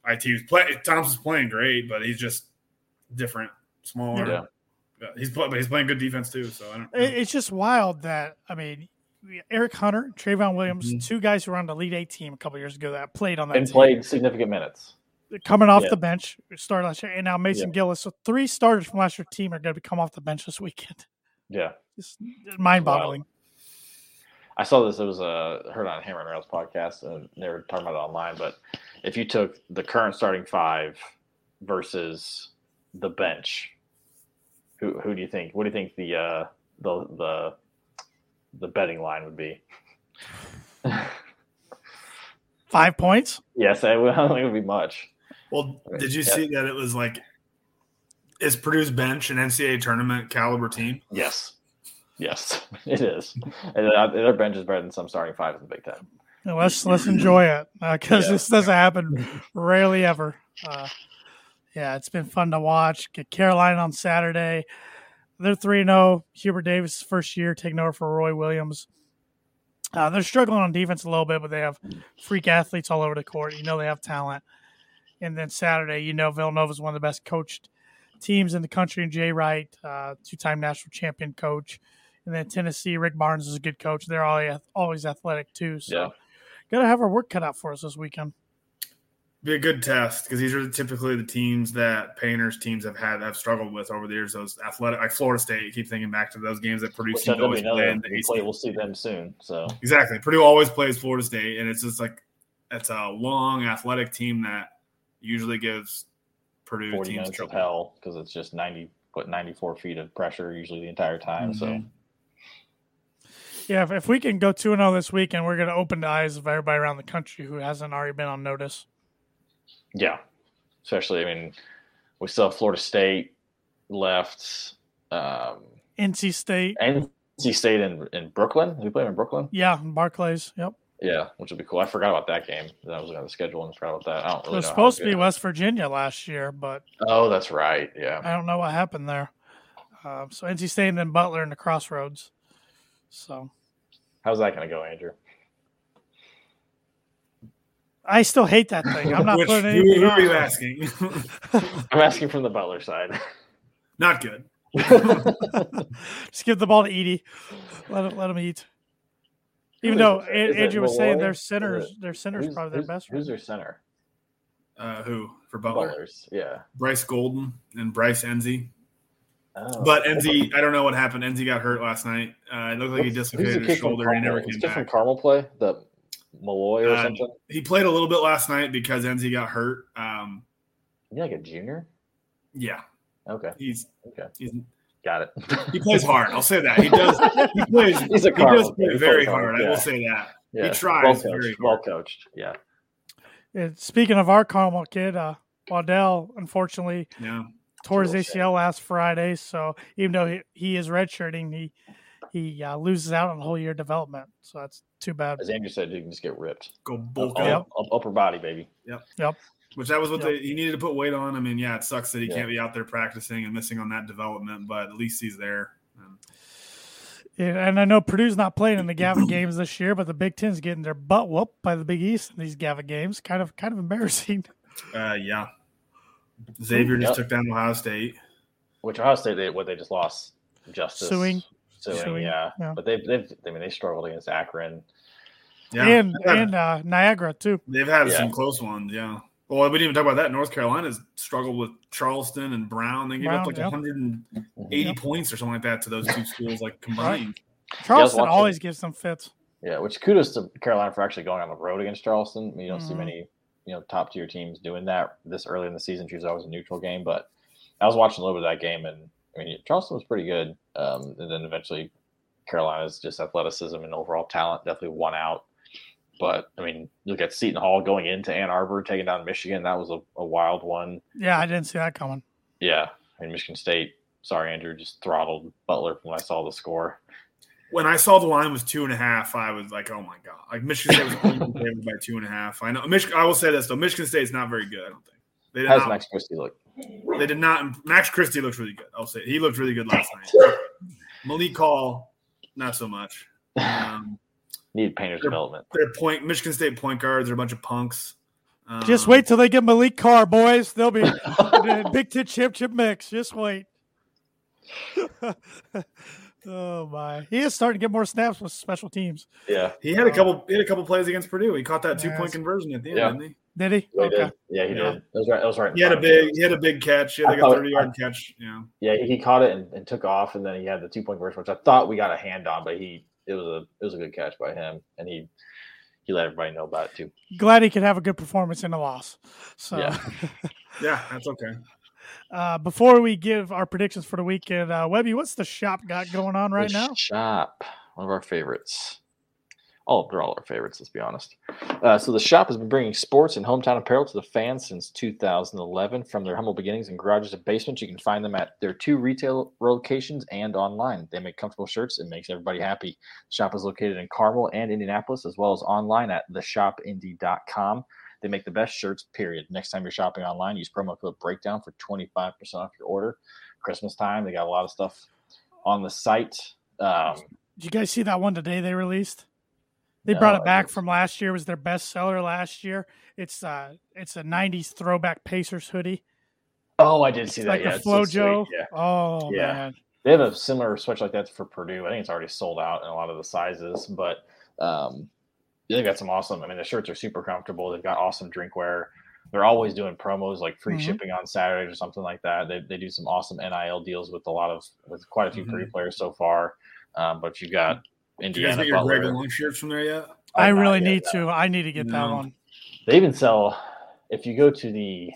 IT. Thompson's playing great, but he's just different. smaller. Yeah. He's playing good defense too. So I don't. It's just wild that Eric Hunter, Trayvon Williams, two guys who were on the Elite Eight team a couple of years ago that played on that and team. Played significant minutes coming off the bench. Started last year, and now Mason Gillis. So three starters from last year's team are going to come off the bench this weekend. Yeah, it's mind-boggling. Wow. I saw this. It was heard on Hammer and Rails podcast, and they were talking about it online. But if you took the current starting five versus the bench, who do you think? What do you think the betting line would be? 5 points? Yes, I don't think it would be much. Well, did you see that it was like, is Purdue's bench an NCAA tournament caliber team? Yes, it is. And their bench is better than some starting five in the Big Ten. Let's enjoy it because this doesn't happen rarely ever. It's been fun to watch. Get Carolina on Saturday. They're 3-0. Hubert Davis' first year taking over for Roy Williams. They're struggling on defense a little bit, but they have freak athletes all over the court. You know they have talent. And then Saturday, Villanova is one of the best coached teams in the country. And Jay Wright, two-time national champion coach. And then Tennessee, Rick Barnes is a good coach. They're always athletic too. So got to have our work cut out for us this weekend. Be a good test because these are typically the teams that Painter's teams have struggled with over the years. Those athletic, like Florida State, you keep thinking back to those games that Purdue seemed always play in the East. We'll see them soon. So exactly, Purdue always plays Florida State, and it's just like it's a long athletic team that usually gives Purdue teams trouble. Hell, because it's just 94 feet of pressure usually the entire time. Mm-hmm. So if we can go 2-0 this week, and we're going to open the eyes of everybody around the country who hasn't already been on notice. Yeah, especially, we still have Florida State left. NC State. NC State in Brooklyn. Did we play them in Brooklyn? Yeah, in Barclays, yep. Yeah, which would be cool. I forgot about that game. I was on the schedule and forgot about that. I don't really know. It was supposed to be West Virginia last year, but... Oh, that's right, yeah. I don't know what happened there. So NC State and then Butler in the crossroads. So, how's that going to go, Andrew? I still hate that thing. I'm not putting anything. Who are you asking? I'm asking from the Butler side. Not good. Just give the ball to Edie. Let him eat. Even though Andrew was saying their center's probably their best. Who's their center? Who for Butler? Butlers, yeah. Bryce Golden and Bryce Enzi. Oh. But Enzi, I don't know what happened. Enzi got hurt last night. It looked like he dislocated his shoulder and he never came back. From Carmel play the. Malloy or something. He played a little bit last night because Enzi got hurt. You're like a junior? Yeah. Okay. He's got it. He plays hard. I'll say that. He does. He plays. He does play very hard. Yeah. I will say that. Yeah. He tries very hard. Well coached. Yeah. And speaking of our Carmel kid, Waddell, unfortunately, tore his ACL last Friday. So even though he is redshirting, he loses out on the whole year development. So that's too bad. As Andrew said, you can just get ripped. Go bulk up. Upper body, baby. Yep. Which that was what he needed to put weight on. It sucks that he can't be out there practicing and missing on that development, but at least he's there. Yeah, and I know Purdue's not playing in the Gavin games this year, but the Big Ten's getting their butt whooped by the Big East in these Gavin games. Kind of embarrassing. Yeah. Xavier just took down Ohio State. Which Ohio State, they just lost Justice. Suing. But they struggled against Akron, and Niagara too. They've had some close ones, Well, we didn't even talk about that. North Carolina's struggled with Charleston and Brown. They gave up like 180 points or something like that to those two schools, like combined. Charleston always gives them fits. Yeah, which kudos to Carolina for actually going on the road against Charleston. You don't see many, top tier teams doing that this early in the season. It's always a neutral game, but I was watching a little bit of that game and. Charleston was pretty good, and then eventually Carolina's just athleticism and overall talent definitely won out. But, look at Seton Hall going into Ann Arbor, taking down Michigan. That was a wild one. Yeah, I didn't see that coming. Yeah, Michigan State, sorry, Andrew, just throttled Butler from when I saw the score. When I saw the line was 2.5, I was like, oh, my God. Like, Michigan State was only favored by 2.5. I know. I will say this, though. Michigan State's not very good, I don't think. How's Max Christie look? They did not. Max Christie looks really good. I'll say he looked really good last night. Malik Hall, not so much. Need Painter's development. Michigan State point guards are a bunch of punks. Just wait till they get Malik Carr, boys. They'll be Big Ten chip mix. Just wait. Oh my! He is starting to get more snaps with special teams. Yeah, he had a couple plays against Purdue. He caught that 2-point conversion at the end, didn't he? Did he? Well, okay. He did. That was right. He had a big catch. Yeah, like a 30-yard catch. Yeah. Yeah, he caught it and took off, and then he had the 2-point conversion, which I thought we got a hand on, but it was a good catch by him, and he let everybody know about it too. Glad he could have a good performance in the loss. So yeah, that's okay. Before we give our predictions for the weekend, Webby, what's the shop got going on right now? Shop, one of our favorites. They're all our favorites, let's be honest. So the shop has been bringing sports and hometown apparel to the fans since 2011. From their humble beginnings in garages and basements, you can find them at their 2 retail locations and online. They make comfortable shirts. It makes everybody happy. The shop is located in Carmel and Indianapolis, as well as online at theshopindy.com. They make the best shirts, period. Next time you're shopping online, use promo code BREAKDOWN for 25% off your order. Christmas time, they got a lot of stuff on the site. Did you guys see that one today they released? They brought it back from last year. It was their best seller last year. It's a 90s throwback Pacers hoodie. Oh, I did see that. Like the FloJo. So oh, yeah. Man. They have a similar switch like that for Purdue. I think it's already sold out in a lot of the sizes, but they've got some awesome – I mean, the shirts are super comfortable. They've got awesome drinkware. They're always doing promos like free shipping on Saturdays or something like that. They do some awesome NIL deals with quite a few Purdue players so far. But you've got Indiana, you guys Butler. Your long shirts from there yet? I really need to. I need to get that one. They even sell – if you go to the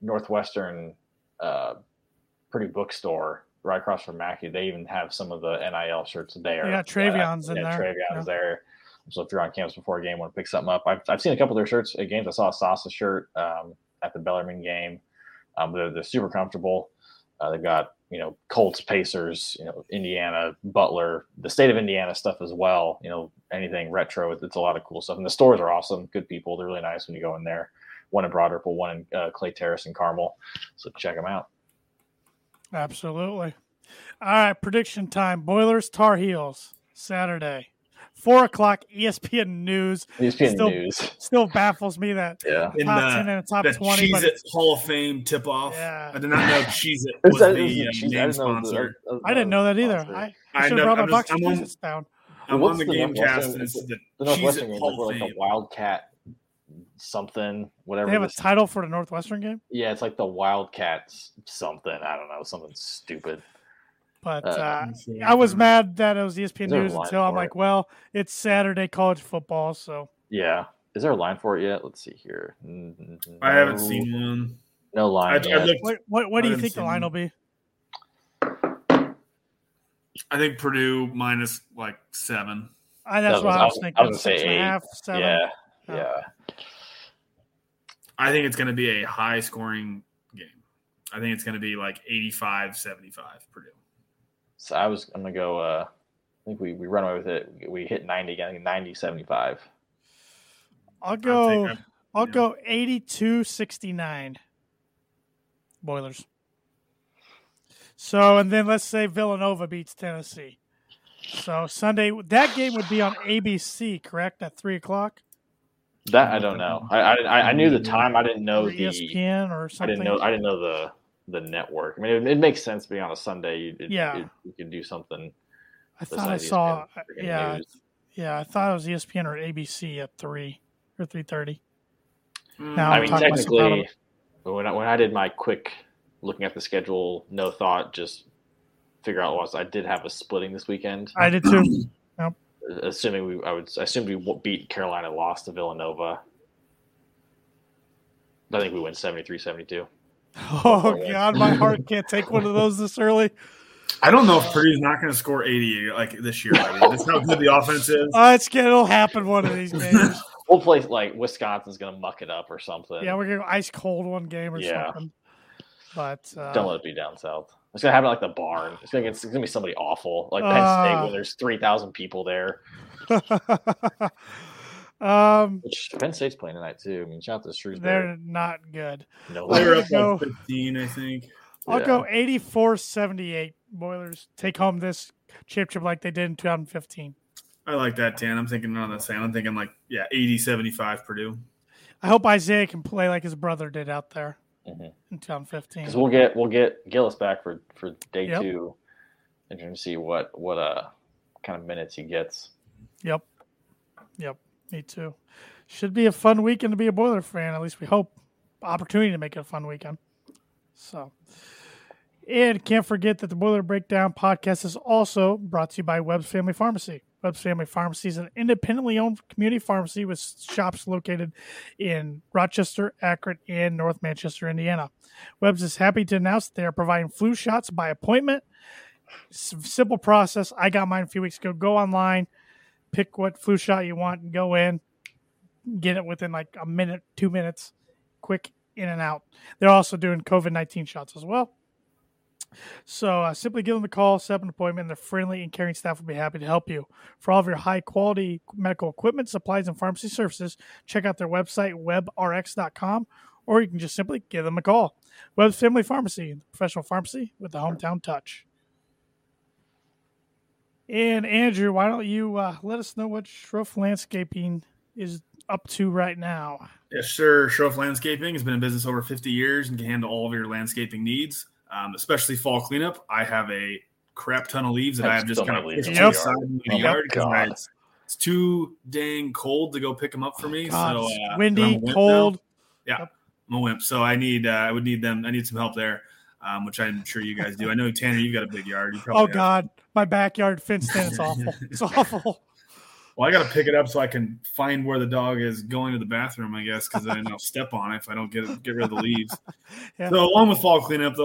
Northwestern Purdue bookstore – right across from Mackey, they even have some of the NIL shirts there. Yeah, Travion's in there. Travion's there. So if you're on campus before a game, want to pick something up. I've seen a couple of their shirts at games. I saw a Sasha shirt at the Bellarmine game. They're super comfortable. They've got, Colts, Pacers, Indiana, Butler, the state of Indiana stuff as well. Anything retro, it's a lot of cool stuff. And the stores are awesome. Good people. They're really nice when you go in there. One in Broad Ripple, one in Clay Terrace in Carmel. So check them out. Absolutely. All right, prediction time. Boilers, Tar Heels, Saturday, 4:00. ESPN News still baffles me that top 10 and top 20. Cheez-It Hall of Fame tip off. Yeah. I did not know Cheez-It was the name sponsor. I didn't know that either. I should have brought my box of Cheez-Its down. I'm on the Gamecast. It's the Cheez-It Hall of Fame. Like the Wildcat something, whatever. They have a title for the Northwestern game? Yeah, it's like the Wildcats something. I don't know, something stupid. But I was mad that it was ESPN News until I'm like, well, it's Saturday college football, so. Yeah. Is there a line for it yet? Let's see here. No, I haven't seen one. No line yet. What do you think the line will be? I think Purdue minus like 7. That's what I was thinking. I was going to say 8.5, 7. Yeah. Oh. Yeah, I think it's going to be a high-scoring game. I think it's going to be like 85-75 Purdue. So I'm going to go I think we run away with it. We hit 90 again, 90-75. I'll go 82-69 Boilers. So, and then let's say Villanova beats Tennessee. So Sunday, that game would be on ABC, correct, at 3:00? That I don't know. I knew the time. I didn't know the ESPN or something. I didn't know the network. I mean, it makes sense being on a Sunday. You could do something. I thought I saw. Yeah, news. Yeah. I thought it was ESPN or ABC at 3 or 3:30. I mean, technically, when I did my quick looking at the schedule, no thought, just figure out what I did have a splitting this weekend. I did too. Yep. I assumed we beat Carolina, lost to Villanova. I think we win 73-72. Oh, God, my heart can't take one of those this early. I don't know if Purdue's not going to score 80 like this year. I mean, that's how good the offense is. It'll happen one of these games. We'll play like Wisconsin's going to muck it up or something. Yeah, we're going to ice cold one game or something. But don't let it be down south. It's going to happen like the barn. It's going to be somebody awful. Like Penn State when there's 3,000 people there. Which Penn State's playing tonight, too. I mean, shout out to Shrewsbury. They're not good. No, they're up like 15, I think. I'll go 84-78. Boilers take home this championship like they did in 2015. I like that, Dan. I'm thinking on the same. I'm thinking 80-75 Purdue. I hope Isaiah can play like his brother did out there. in 2015. Because we'll get Gillis back for day two, and trying to see what kind of minutes he gets. Yep. Me too. Should be a fun weekend to be a Boiler fan. At least we hope. Opportunity to make it a fun weekend. So, and can't forget that the Boiler Breakdown podcast is also brought to you by Webb's Family Pharmacy. Webb's Family Pharmacy is an independently owned community pharmacy with shops located in Rochester, Akron, and North Manchester, Indiana. Webb's is happy to announce that they are providing flu shots by appointment. Simple process. I got mine a few weeks ago. Go online, pick what flu shot you want, and go in, get it within like a minute, 2 minutes, quick in and out. They're also doing COVID-19 shots as well. So simply give them a call, set up an appointment. Their friendly and caring staff will be happy to help you. For all of your high-quality medical equipment, supplies, and pharmacy services, check out their website, webrx.com, or you can just simply give them a call. Webb's Family Pharmacy, professional pharmacy with the hometown touch. And, Andrew, why don't you let us know what Shroff Landscaping is up to right now? Yes, sure. Shroff Landscaping has been in business over 50 years and can handle all of your landscaping needs. Especially fall cleanup. I have a crap ton of leaves that I have just kind of leaves outside in the yard because it's too dang cold to go pick them up for me. So windy, cold. Now. Yeah, yep. I'm a wimp. So I need some help there, which I'm sure you guys do. I know, Tanner, you've got a big yard. God, my backyard fence is awful. It's awful. Well, I got to pick it up so I can find where the dog is going to the bathroom, I guess, because then I'll step on it if I don't get rid of the leaves. Yeah. So along with fall cleanup, they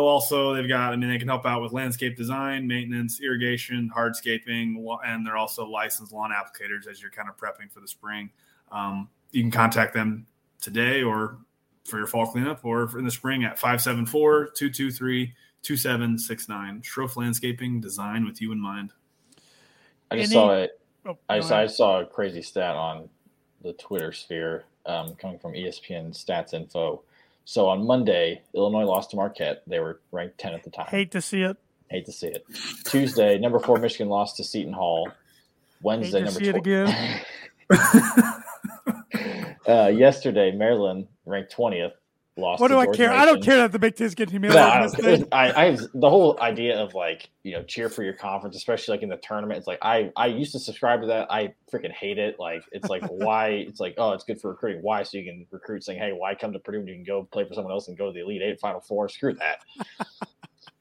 can help out with landscape design, maintenance, irrigation, hardscaping, and they're also licensed lawn applicators as you're kind of prepping for the spring. You can contact them today or for your fall cleanup or in the spring at 574-223-2769. Shroff Landscaping, design with you in mind. I saw a crazy stat on the Twitter sphere coming from ESPN Stats Info. So on Monday, Illinois lost to Marquette. They were ranked 10 at the time. Hate to see it. Tuesday, number 4 Michigan lost to Seton Hall. Wednesday, yesterday, Maryland ranked 20th. Lost. What do I care? I don't care that the Big Ten's getting humiliated. No, I the whole idea of cheer for your conference, especially in the tournament. It's I used to subscribe to that. I freaking hate it. Why? It's it's good for recruiting. Why? So you can recruit saying, hey, why come to Purdue when you can go play for someone else and go to the Elite Eight, Final Four? Screw that.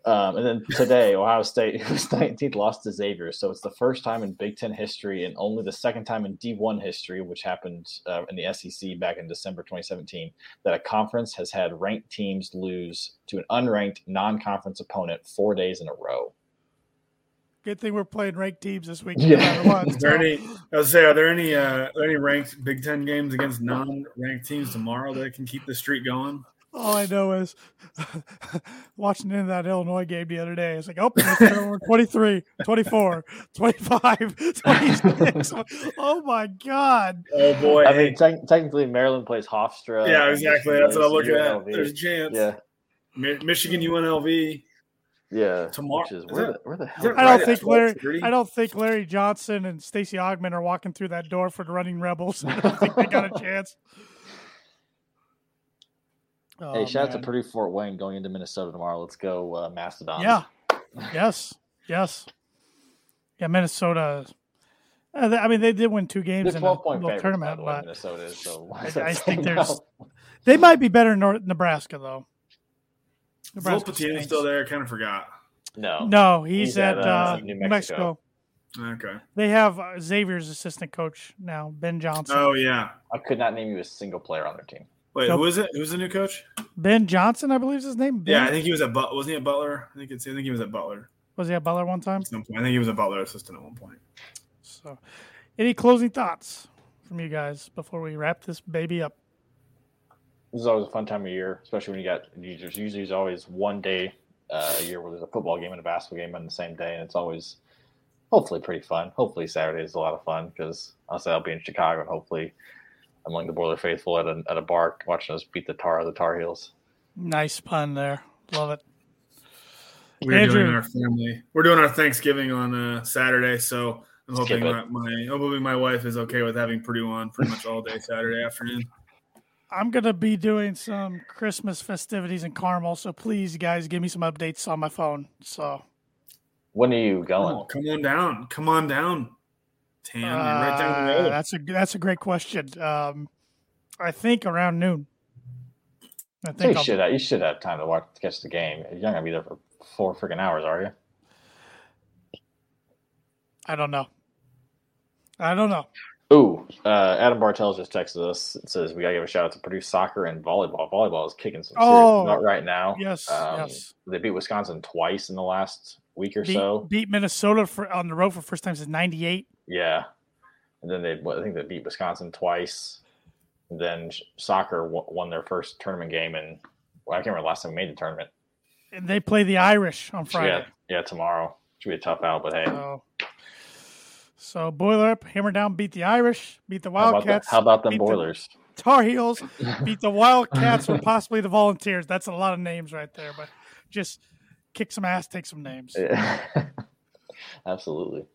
And then today, Ohio State, who was 19th, lost to Xavier. So it's the first time in Big Ten history and only the second time in D1 history, which happened in the SEC back in December 2017, that a conference has had ranked teams lose to an unranked non-conference opponent 4 days in a row. Good thing we're playing ranked teams this week. Yeah. Are there any ranked Big Ten games against non-ranked teams tomorrow that can keep the streak going? All I know is watching in that Illinois game the other day. It's like, 23, 24, 25, 26. Oh, my God. Oh, boy. I mean, technically, Maryland plays Hofstra. Yeah, exactly. That's what I'm looking at. There's a chance. Yeah. Michigan, UNLV. Yeah. Tomorrow. Where the hell? I don't think Larry Johnson and Stacey Augmon are walking through that door for the Running Rebels. I don't think they got a chance. Hey, shout out to Purdue Fort Wayne going into Minnesota tomorrow. Let's go Mastodons. Yeah. Yes. Yeah, Minnesota. They did win 2 games in the tournament. By the way, Minnesota is, so I think they might be better in Nebraska, though. Nebraska's still there. I kind of forgot. No, he's at New Mexico. Okay. They have Xavier's assistant coach now, Ben Johnson. Oh, yeah. I could not name you a single player on their team. Wait, who is it? Who's the new coach? Ben Johnson, I believe is his name. Ben? Yeah, I think he was at Butler. Wasn't he at Butler? I think he was at Butler. Was he at Butler one time? I think he was a Butler assistant at one point. So, any closing thoughts from you guys before we wrap this baby up? This is always a fun time of year, especially when there's always one day a year where there's a football game and a basketball game on the same day, and it's always hopefully pretty fun. Hopefully Saturday is a lot of fun because I'll be in Chicago and hopefully among the Boiler faithful at a bar watching us beat the Tar Heels. Nice pun there. Love it. We're doing our Thanksgiving on Saturday, so I'm hoping my wife is okay with having Purdue on pretty much all day Saturday afternoon. I'm going to be doing some Christmas festivities in Carmel, so please, guys, give me some updates on my phone. So, when are you going? Oh, come on down. Come on down, Tam. You're right down the road. That's a great question. I think around noon. I think you should have time to catch the game. You're not going to be there for 4 freaking hours, are you? I don't know. Ooh, Adam Bartels just texted us. It says we got to give a shout out to Purdue soccer and volleyball. Volleyball is kicking some serious nut right now. Yes, yes. They beat Wisconsin twice in the last week or so. Beat Minnesota on the road for the first time since '98. Yeah. And then I think they beat Wisconsin twice. And then soccer won their first tournament game. And I can't remember the last time we made the tournament. And they play the Irish on Friday. Yeah, tomorrow. Should be a tough out, but hey. So boiler up, hammer down, beat the Irish, beat the Wildcats. How about them beat Boilers? The Tar Heels, beat the Wildcats, or possibly the Volunteers. That's a lot of names right there, but just kick some ass, take some names. Yeah. Absolutely.